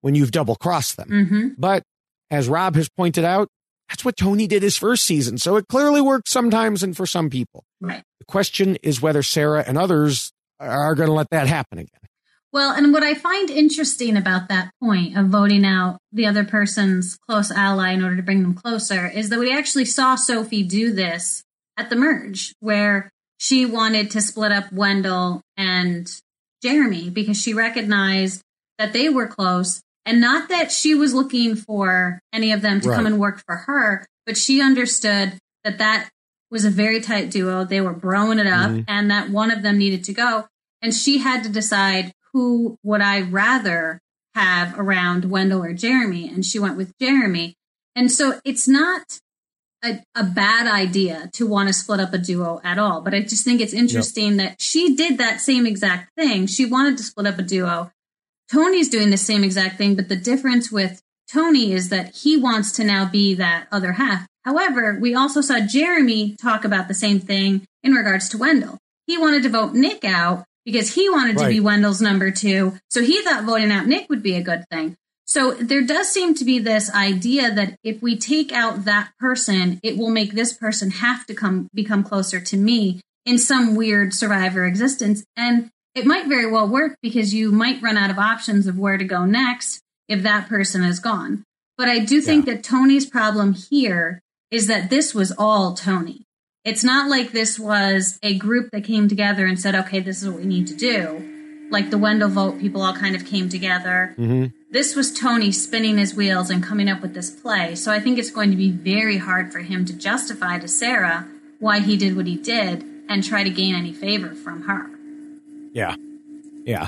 when you've double-crossed them. Mm-hmm. But as Rob has pointed out, that's what Tony did his first season. So it clearly worked sometimes and for some people. Right. The question is whether Sarah and others are going to let that happen again. Well, and what I find interesting about that point of voting out the other person's close ally in order to bring them closer is that we actually saw Sophie do this at the merge, where she wanted to split up Wendell and Jeremy because she recognized that they were close. And not that she was looking for any of them to come and work for her, but she understood that that was a very tight duo. They were growing it up and that one of them needed to go. And she had to decide, who would I rather have around, Wendell or Jeremy? And she went with Jeremy. And so it's not a bad idea to want to split up a duo at all. But I just think it's interesting that she did that same exact thing. She wanted to split up a duo. Tony's doing the same exact thing, but the difference with Tony is that he wants to now be that other half. However, we also saw Jeremy talk about the same thing in regards to Wendell. He wanted to vote Nick out because he wanted to be Wendell's number two. So he thought voting out Nick would be a good thing. So there does seem to be this idea that if we take out that person, it will make this person have to become closer to me in some weird Survivor existence. And it might very well work because you might run out of options of where to go next if that person is gone. But I do think that Tony's problem here is that this was all Tony. It's not like this was a group that came together and said, okay, this is what we need to do. Like the Wendell vote, people all kind of came together. Mm-hmm. This was Tony spinning his wheels and coming up with this play. So I think it's going to be very hard for him to justify to Sarah why he did what he did and try to gain any favor from her. Yeah.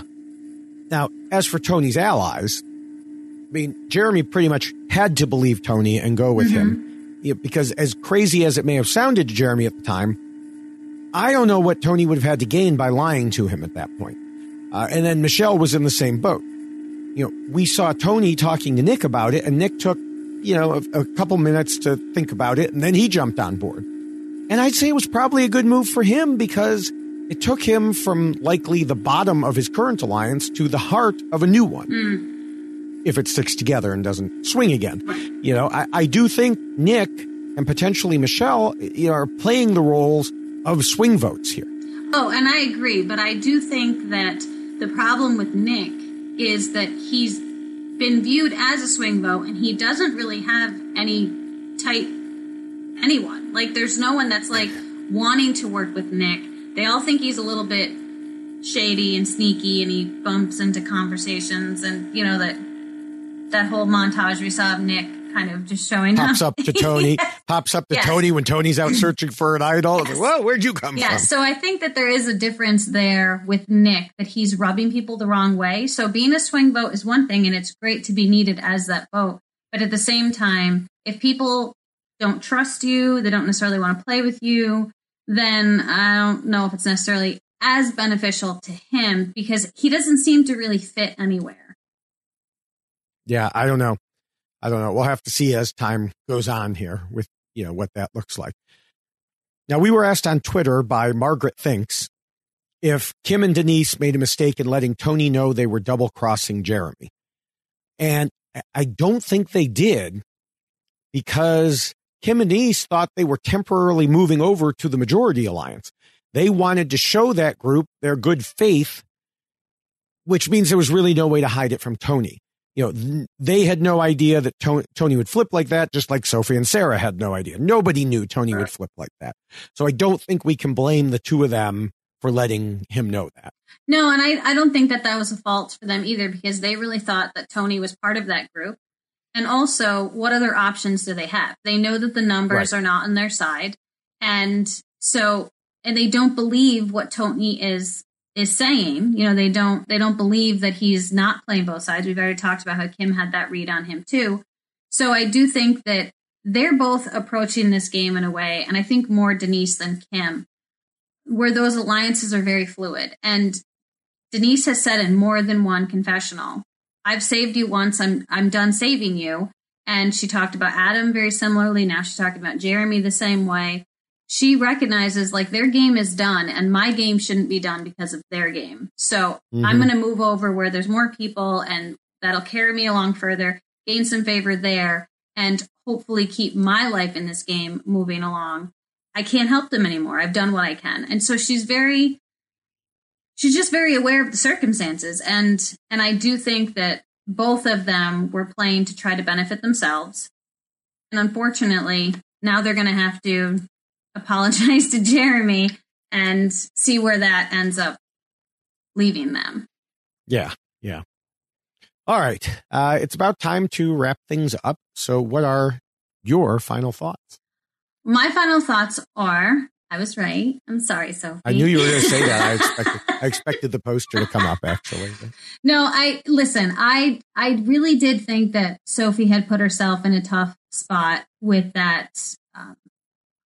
Now, as for Tony's allies, I mean, Jeremy pretty much had to believe Tony and go with him because as crazy as it may have sounded to Jeremy at the time, I don't know what Tony would have had to gain by lying to him at that point. And then Michelle was in the same boat. You know, we saw Tony talking to Nick about it, and Nick took, you know, a couple minutes to think about it, and then he jumped on board. And I'd say it was probably a good move for him because it took him from likely the bottom of his current alliance to the heart of a new one. If it sticks together and doesn't swing again. You know, I do think Nick and potentially Michelle are playing the roles of swing votes here. Oh, and I agree. But I do think that the problem with Nick is that he's been viewed as a swing vote and he doesn't really have any tight anyone. Like, there's no one that's, like, wanting to work with Nick. They all think he's a little bit shady and sneaky and he bumps into conversations and, you know, that whole montage we saw of Nick kind of just showing up. Pops up to Tony. Pops up to Tony when Tony's out searching for an idol. Yes. Whoa, where'd you come from? Yeah, so I think that there is a difference there with Nick, that he's rubbing people the wrong way. So being a swing vote is one thing and it's great to be needed as that vote. But at the same time, if people don't trust you, they don't necessarily want to play with you, then I don't know if it's necessarily as beneficial to him because he doesn't seem to really fit anywhere. Yeah, I don't know. We'll have to see as time goes on here with, you know, what that looks like. Now, we were asked on Twitter by Margaret Thinks if Kim and Denise made a mistake in letting Tony know they were double-crossing Jeremy. And I don't think they did because Kim and Denise thought they were temporarily moving over to the majority alliance. They wanted to show that group their good faith, which means there was really no way to hide it from Tony. You know, they had no idea that Tony would flip like that, just like Sophie and Sarah had no idea. Nobody knew Tony would flip like that. So I don't think we can blame the two of them for letting him know that. No, and I don't think that was a fault for them either, because they really thought that Tony was part of that group. And also, what other options do they have? They know that the numbers are not on their side. And so, and they don't believe what Tony is saying. You know, they don't believe that he's not playing both sides. We've already talked about how Kim had that read on him too. So I do think that they're both approaching this game in a way, and I think more Denise than Kim, where those alliances are very fluid. And Denise has said in more than one confessional, I've saved you once, I'm done saving you. And she talked about Adam very similarly. Now she's talking about Jeremy the same way. she recognizes like their game is done and my game shouldn't be done because of their game. So I'm going to move over where there's more people and that'll carry me along further, gain some favor there, and hopefully keep my life in this game moving along. I can't help them anymore. I've done what I can. And so she's just very aware of the circumstances. And I do think that both of them were playing to try to benefit themselves. And unfortunately, now they're going to have to apologize to Jeremy and see where that ends up leaving them. Yeah. Yeah. All right. It's about time to wrap things up. So what are your final thoughts? My final thoughts are, I was right. I'm sorry, Sophie. I knew you were going to say that. I expected the poster to come up, actually. No, I really did think that Sophie had put herself in a tough spot with that,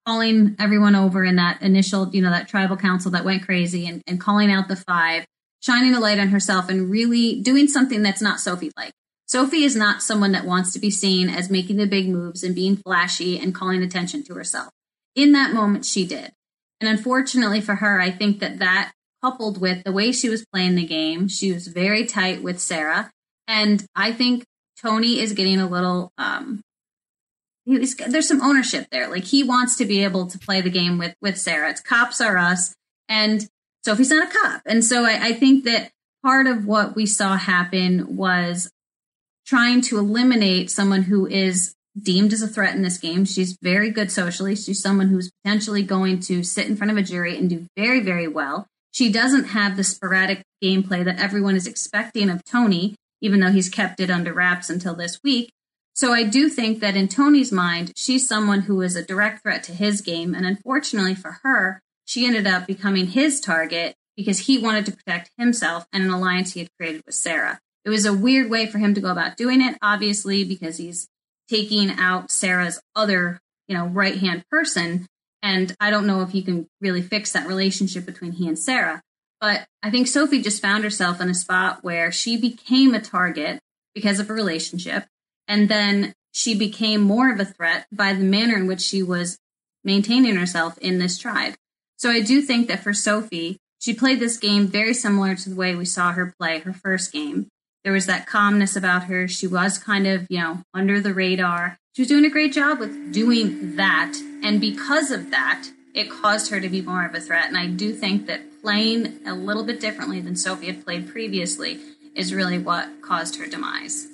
calling everyone over in that initial, you know, that tribal council that went crazy and calling out the five, shining a light on herself and really doing something that's not Sophie-like. Sophie is not someone that wants to be seen as making the big moves and being flashy and calling attention to herself. In that moment, she did. And unfortunately for her, I think that coupled with the way she was playing the game, she was very tight with Sarah. And I think Tony is getting a little, there's some ownership there. Like he wants to be able to play the game with Sarah. It's cops are us. And Sophie's not a cop. And so I think that part of what we saw happen was trying to eliminate someone who is deemed as a threat in this game. She's very good socially. She's someone who's potentially going to sit in front of a jury and do very, very well. She doesn't have the sporadic gameplay that everyone is expecting of Tony, even though he's kept it under wraps until this week. So I do think that in Tony's mind, she's someone who is a direct threat to his game. And unfortunately for her, she ended up becoming his target because he wanted to protect himself and an alliance he had created with Sarah. It was a weird way for him to go about doing it, obviously, because he's taking out Sarah's other, right-hand person. And I don't know if he can really fix that relationship between he and Sarah. But I think Sophie just found herself in a spot where she became a target because of a relationship. And then she became more of a threat by the manner in which she was maintaining herself in this tribe. So I do think that for Sophie, she played this game very similar to the way we saw her play her first game. There was that calmness about her. She was kind of, under the radar. She was doing a great job with doing that. And because of that, it caused her to be more of a threat. And I do think that playing a little bit differently than Sophie had played previously is really what caused her demise.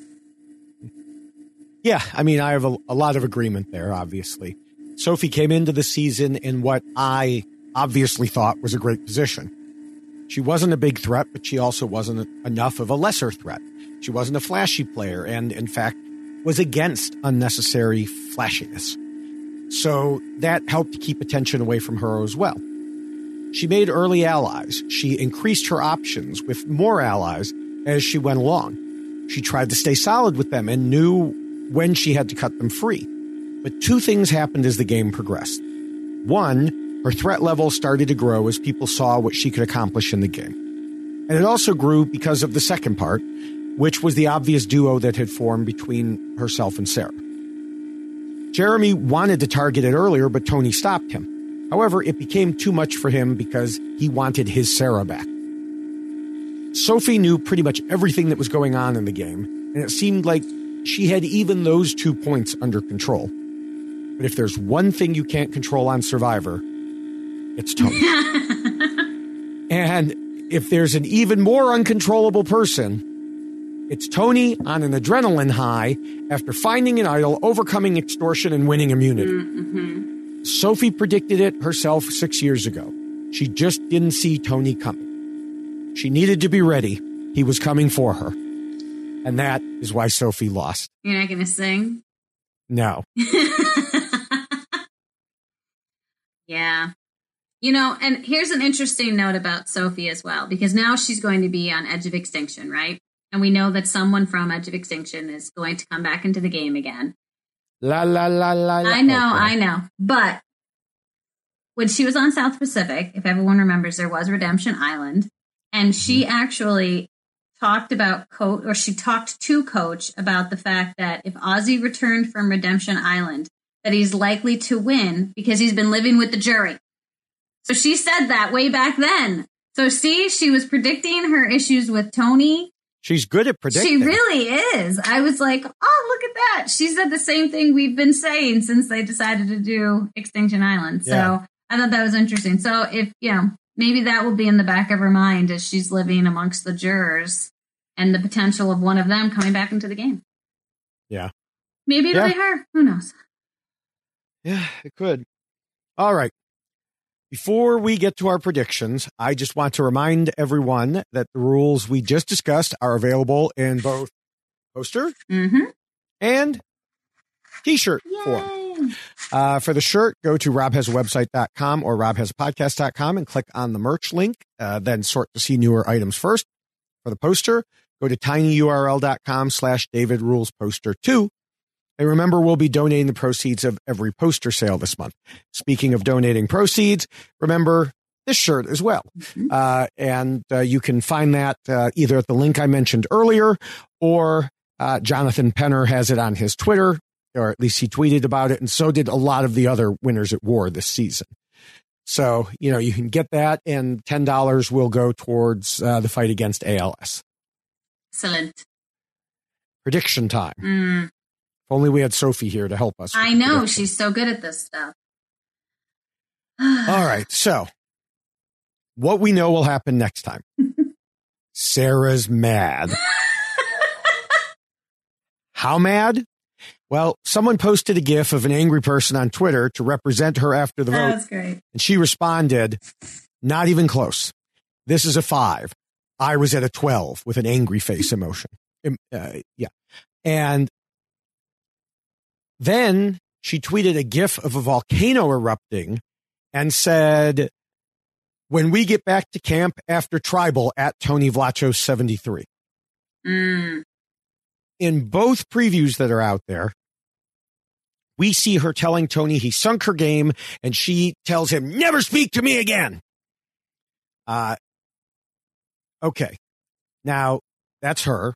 Yeah, I have a lot of agreement there, obviously. Sophie came into the season in what I obviously thought was a great position. She wasn't a big threat, but she also wasn't enough of a lesser threat. She wasn't a flashy player and, in fact, was against unnecessary flashiness. So that helped keep attention away from her as well. She made early allies. She increased her options with more allies as she went along. She tried to stay solid with them and knew when she had to cut them free. But two things happened as the game progressed. One, her threat level started to grow as people saw what she could accomplish in the game. And it also grew because of the second part, which was the obvious duo that had formed between herself and Sarah. Jeremy wanted to target it earlier, but Tony stopped him. However, it became too much for him because he wanted his Sarah back. Sophie knew pretty much everything that was going on in the game, and it seemed like she had even those 2 points under control. But if there's one thing you can't control on Survivor, it's Tony. And if there's an even more uncontrollable person, it's Tony on an adrenaline high after finding an idol, overcoming extortion, and winning immunity. Mm-hmm. Sophie predicted it herself 6 years ago. She just didn't see Tony coming. She needed to be ready. He was coming for her. And that is why Sophie lost. You're not going to sing? No. Yeah. And here's an interesting note about Sophie as well, because now she's going to be on Edge of Extinction, right? And we know that someone from Edge of Extinction is going to come back into the game again. La, la, la, la, la. I know, okay. I know. But when she was on South Pacific, if everyone remembers, there was Redemption Island. And she actually talked about she talked to Coach about the fact that if Ozzy returned from Redemption Island, that he's likely to win because he's been living with the jury. So she said that way back then. So see, she was predicting her issues with Tony. She's good at predicting. She really is. I was like, oh, look at that. She said the same thing we've been saying since they decided to do Extinction Island. Yeah. So I thought that was interesting. So if, you know, maybe that will be in the back of her mind as she's living amongst the jurors and the potential of one of them coming back into the game. Yeah. Maybe it'll be her. Who knows? Yeah, it could. All right. Before we get to our predictions, I just want to remind everyone that the rules we just discussed are available in both poster and T-shirt form. For the shirt, go to robhasawebsite.com or robhaspodcast.com and click on the merch link, then sort to see newer items first. For the poster, go to tinyurl.com/DavidRulesPoster2. And remember, we'll be donating the proceeds of every poster sale this month. Speaking of donating proceeds, remember this shirt as well. And you can find that either at the link I mentioned earlier or Jonathan Penner has it on his Twitter, or at least he tweeted about it. And so did a lot of the other winners at war this season. So, you know, you can get that and $10 will go towards the fight against ALS. Excellent. Prediction time. If only we had Sophie here to help us. I know. She's so good at this stuff. All right. So what we know will happen next time. Sarah's mad. How mad? Well, someone posted a GIF of an angry person on Twitter to represent her after the vote. That's great. And she responded, not even close. This is a 5. I was at a 12 with an angry face emotion. And then she tweeted a GIF of a volcano erupting and said, when we get back to camp after tribal at Tony Vlacho 73. In both previews that are out there, we see her telling Tony he sunk her game and she tells him, never speak to me again. Okay, now that's her.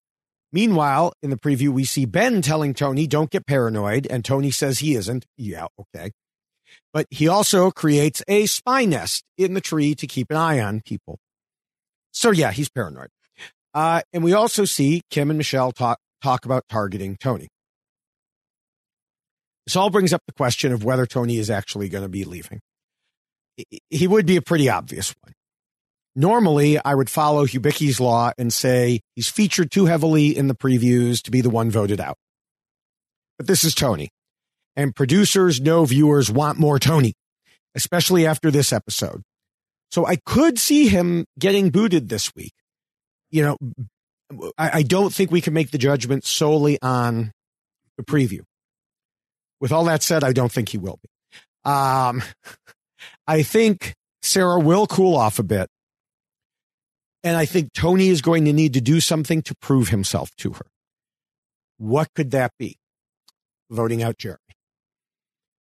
Meanwhile, in the preview, we see Ben telling Tony, don't get paranoid. And Tony says he isn't. Yeah, okay. But he also creates a spy nest in the tree to keep an eye on people. So, yeah, he's paranoid. And we also see Kim and Michelle talk about targeting Tony. This all brings up the question of whether Tony is actually going to be leaving. He would be a pretty obvious one. Normally, I would follow Hubicki's law and say he's featured too heavily in the previews to be the one voted out. But this is Tony. And producers know viewers want more Tony, especially after this episode. So I could see him getting booted this week. You know, I don't think we can make the judgment solely on the preview. With all that said, I don't think he will be. I think Sarah will cool off a bit. And I think Tony is going to need to do something to prove himself to her. What could that be? Voting out Jeremy.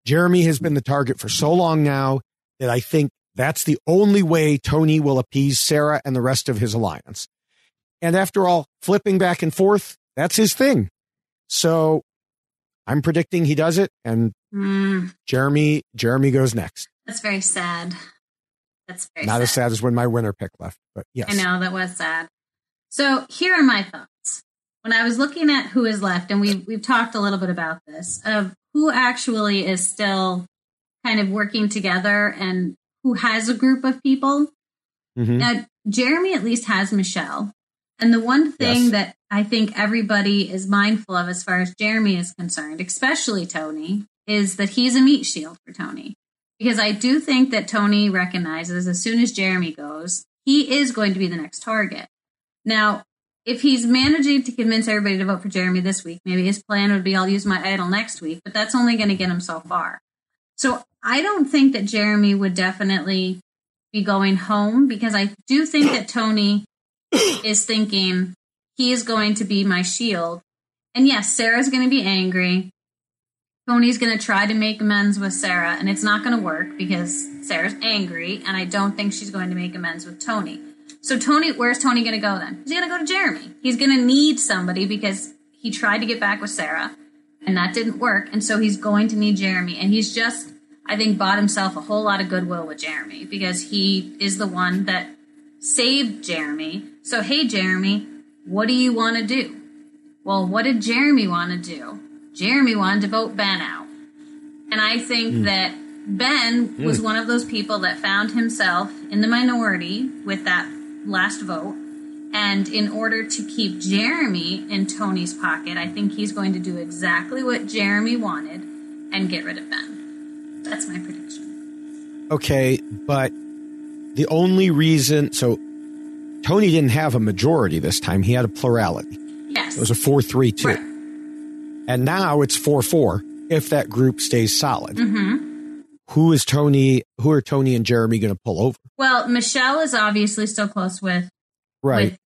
Jeremy has been the target for so long now that I think that's the only way Tony will appease Sarah and the rest of his alliance. And after all, flipping back and forth, that's his thing. So I'm predicting he does it. And Jeremy goes next. That's very sad. That's very not sad. As sad as when my winner pick left, but yes. I know, that was sad. So here are my thoughts. When I was looking at who is left, and we've talked a little bit about this, of who actually is still kind of working together and who has a group of people. Now, Jeremy at least has Michelle. And the one thing that I think everybody is mindful of as far as Jeremy is concerned, especially Tony, is that he's a meat shield for Tony. Because I do think that Tony recognizes as soon as Jeremy goes, he is going to be the next target. Now, if he's managing to convince everybody to vote for Jeremy this week, maybe his plan would be I'll use my idol next week, but that's only going to get him so far. So I don't think that Jeremy would definitely be going home because I do think that Tony is thinking he is going to be my shield. And yes, Sarah's going to be angry. Tony's going to try to make amends with Sarah, and it's not going to work because Sarah's angry, and I don't think she's going to make amends with Tony. So Tony, where's Tony going to go then? He's going to go to Jeremy. He's going to need somebody because he tried to get back with Sarah. and that didn't work. And so he's going to need Jeremy. And he's just, I think, bought himself a whole lot of goodwill with Jeremy because he is the one that saved Jeremy. So, hey, Jeremy, what do you want to do? Well, what did Jeremy want to do? Jeremy wanted to vote Ben out. And I think that Ben was one of those people that found himself in the minority with that last vote. And in order to keep Jeremy in Tony's pocket, I think he's going to do exactly what Jeremy wanted and get rid of Ben. That's my prediction. Okay, but the only reason... So Tony didn't have a majority this time. He had a plurality. Yes. It was a 4-3-2. Right. And now it's 4-4 if that group stays solid. Mm-hmm. Who is Tony? Who are Tony and Jeremy going to pull over? Well, Michelle is obviously still close with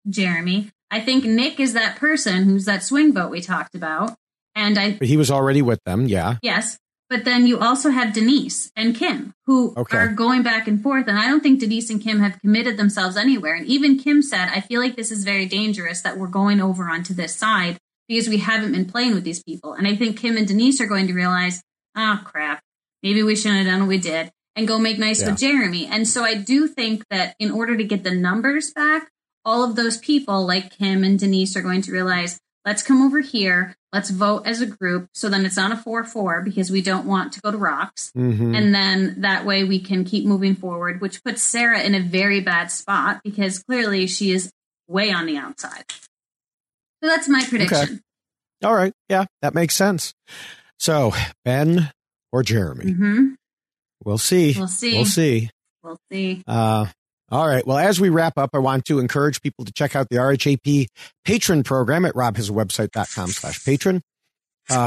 Jeremy. I think Nick is that person who's that swing vote we talked about. But he was already with them, yeah. Yes. But then you also have Denise and Kim, who are going back and forth. And I don't think Denise and Kim have committed themselves anywhere. And even Kim said, I feel like this is very dangerous that we're going over onto this side because we haven't been playing with these people. And I think Kim and Denise are going to realize, oh, crap. Maybe we shouldn't have done what we did and go make nice with Jeremy. And so I do think that in order to get the numbers back, all of those people like Kim and Denise are going to realize, let's come over here. Let's vote as a group. So then it's on a 4-4 because we don't want to go to rocks. Mm-hmm. And then that way we can keep moving forward, which puts Sarah in a very bad spot because clearly she is way on the outside. So that's my prediction. Okay. All right. Yeah, that makes sense. So Ben... or Jeremy. Mm-hmm. We'll see. All right. Well, as we wrap up, I want to encourage people to check out the RHAP patron program at robhasawebsite.com/patron.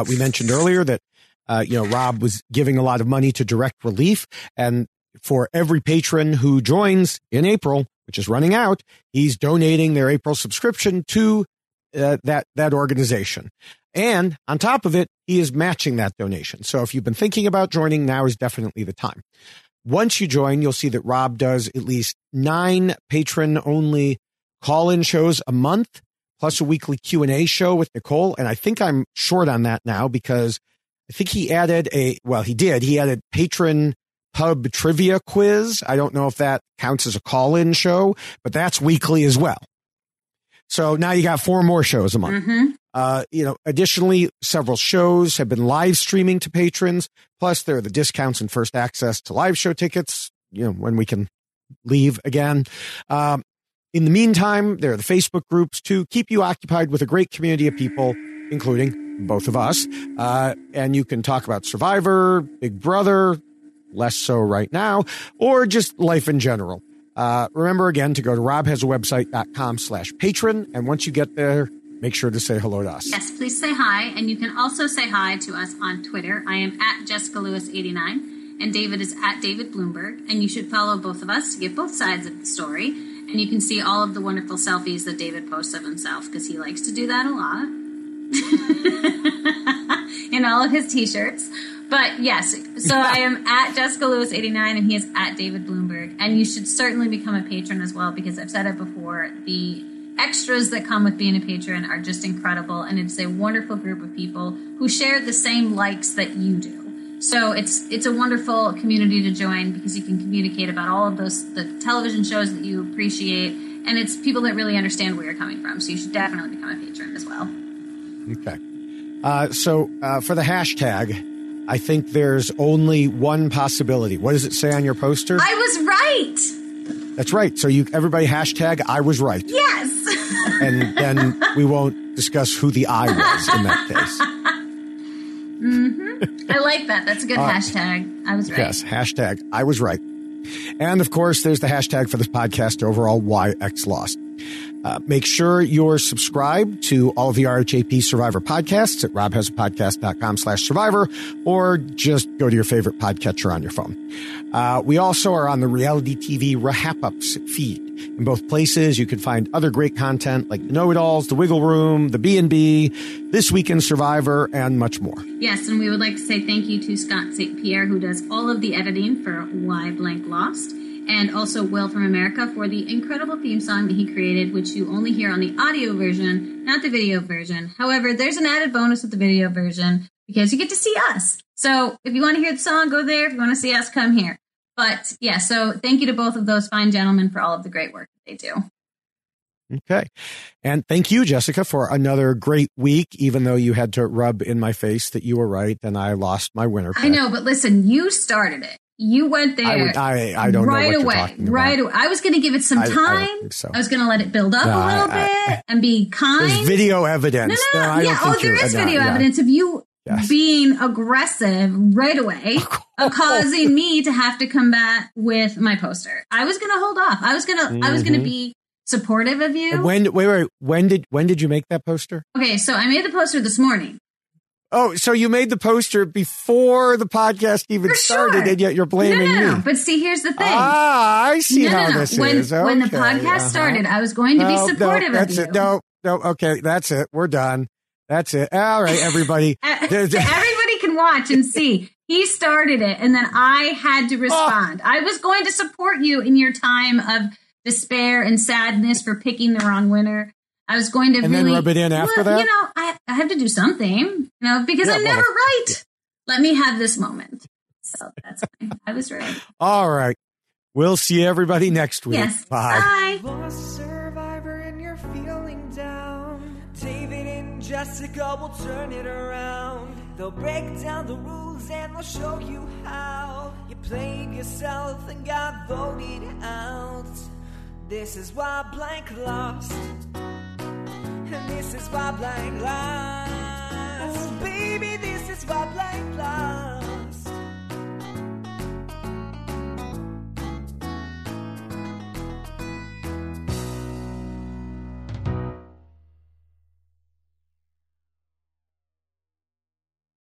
We mentioned earlier that, Rob was giving a lot of money to Direct Relief. And for every patron who joins in April, which is running out, he's donating their April subscription to that organization. And on top of it, he is matching that donation. So if you've been thinking about joining, now is definitely the time. Once you join, you'll see that Rob does at least 9 patron-only call-in shows a month, plus a weekly Q&A show with Nicole. And I think I'm short on that now because I think he added he added patron pub trivia quiz. I don't know if that counts as a call-in show, but that's weekly as well. So now you got 4 more shows a month. Mm-hmm. Additionally, several shows have been live streaming to patrons. Plus, there are the discounts and first access to live show tickets, when we can leave again. In the meantime, there are the Facebook groups to keep you occupied with a great community of people, including both of us. And you can talk about Survivor, Big Brother, less so right now, or just life in general. Remember, again, to go to robhasawebsite.com/patron. And once you get there, make sure to say hello to us. Yes, please say hi. And you can also say hi to us on Twitter. I am at JessicaLewis89 and David is at David Bloomberg. And you should follow both of us to get both sides of the story. And you can see all of the wonderful selfies that David posts of himself because he likes to do that a lot in all of his T-shirts. But yes, so I am at JessicaLewis89 and he is at David Bloomberg. And you should certainly become a patron as well because I've said it before, the extras that come with being a patron are just incredible, and it's a wonderful group of people who share the same likes that you do. So it's a wonderful community to join because you can communicate about all of the television shows that you appreciate, and it's people that really understand where you're coming from. So you should definitely become a patron as well. Okay. So for the hashtag, I think there's only one possibility. What does it say on your poster? I was right. That's right. So everybody hashtag I was right. Yes. And then we won't discuss who the I was in that case. Mm-hmm. I like that. That's a good hashtag. I was right. Yes, hashtag I was right. And, of course, there's the hashtag for this podcast overall, YXLost. Make sure you're subscribed to all of the RHAP Survivor podcasts at robhasapodcast.com/survivor, or just go to your favorite podcatcher on your phone. We also are on the Reality TV RehapUps feed. In both places, you can find other great content like the Know-It-Alls, The Wiggle Room, The B&B, This Week in Survivor, and much more. Yes, and we would like to say thank you to Scott St. Pierre, who does all of the editing for Why Blank Lost, and also Will from America for the incredible theme song that he created, which you only hear on the audio version, not the video version. However, there's an added bonus with the video version because you get to see us. So if you want to hear the song, go there. If you want to see us, come here. But yeah, so thank you to both of those fine gentlemen for all of the great work that they do. Okay. And thank you, Jessica, for another great week, even though you had to rub in my face that you were right and I lost my winner pick. I know, but listen, you started it. You went there. I don't know what you're talking about. I was going to give it some time. I don't think so. I was going to let it build up a little bit and be kind. There's video evidence. No, there is video evidence of you being aggressive right away, causing me to have to come back with my poster. I was going to hold off. I was going to be supportive of you. When did you make that poster? Okay, so I made the poster this morning. Oh, so you made the poster before the podcast even started, and yet you're blaming me. But see, here's the thing. Ah, I see how this is. Okay, when the podcast started, I was going to be supportive of you. Okay, that's it. We're done. That's it. All right, everybody. Everybody can watch and see. He started it, and then I had to respond. I was going to support you in your time of despair and sadness for picking the wrong winner. I was going to then rub it in after that? You know, I have to do something, because I'm never right. Yeah. Let me have this moment. So that's fine. I was right. All right. We'll see everybody next week. Yes. Bye. Lost Survivor and you're feeling down. David and Jessica will turn it around. They'll break down the rules and they'll show you how. You played yourself and got voted out. This is why Blank lost. And this is why Blank lied.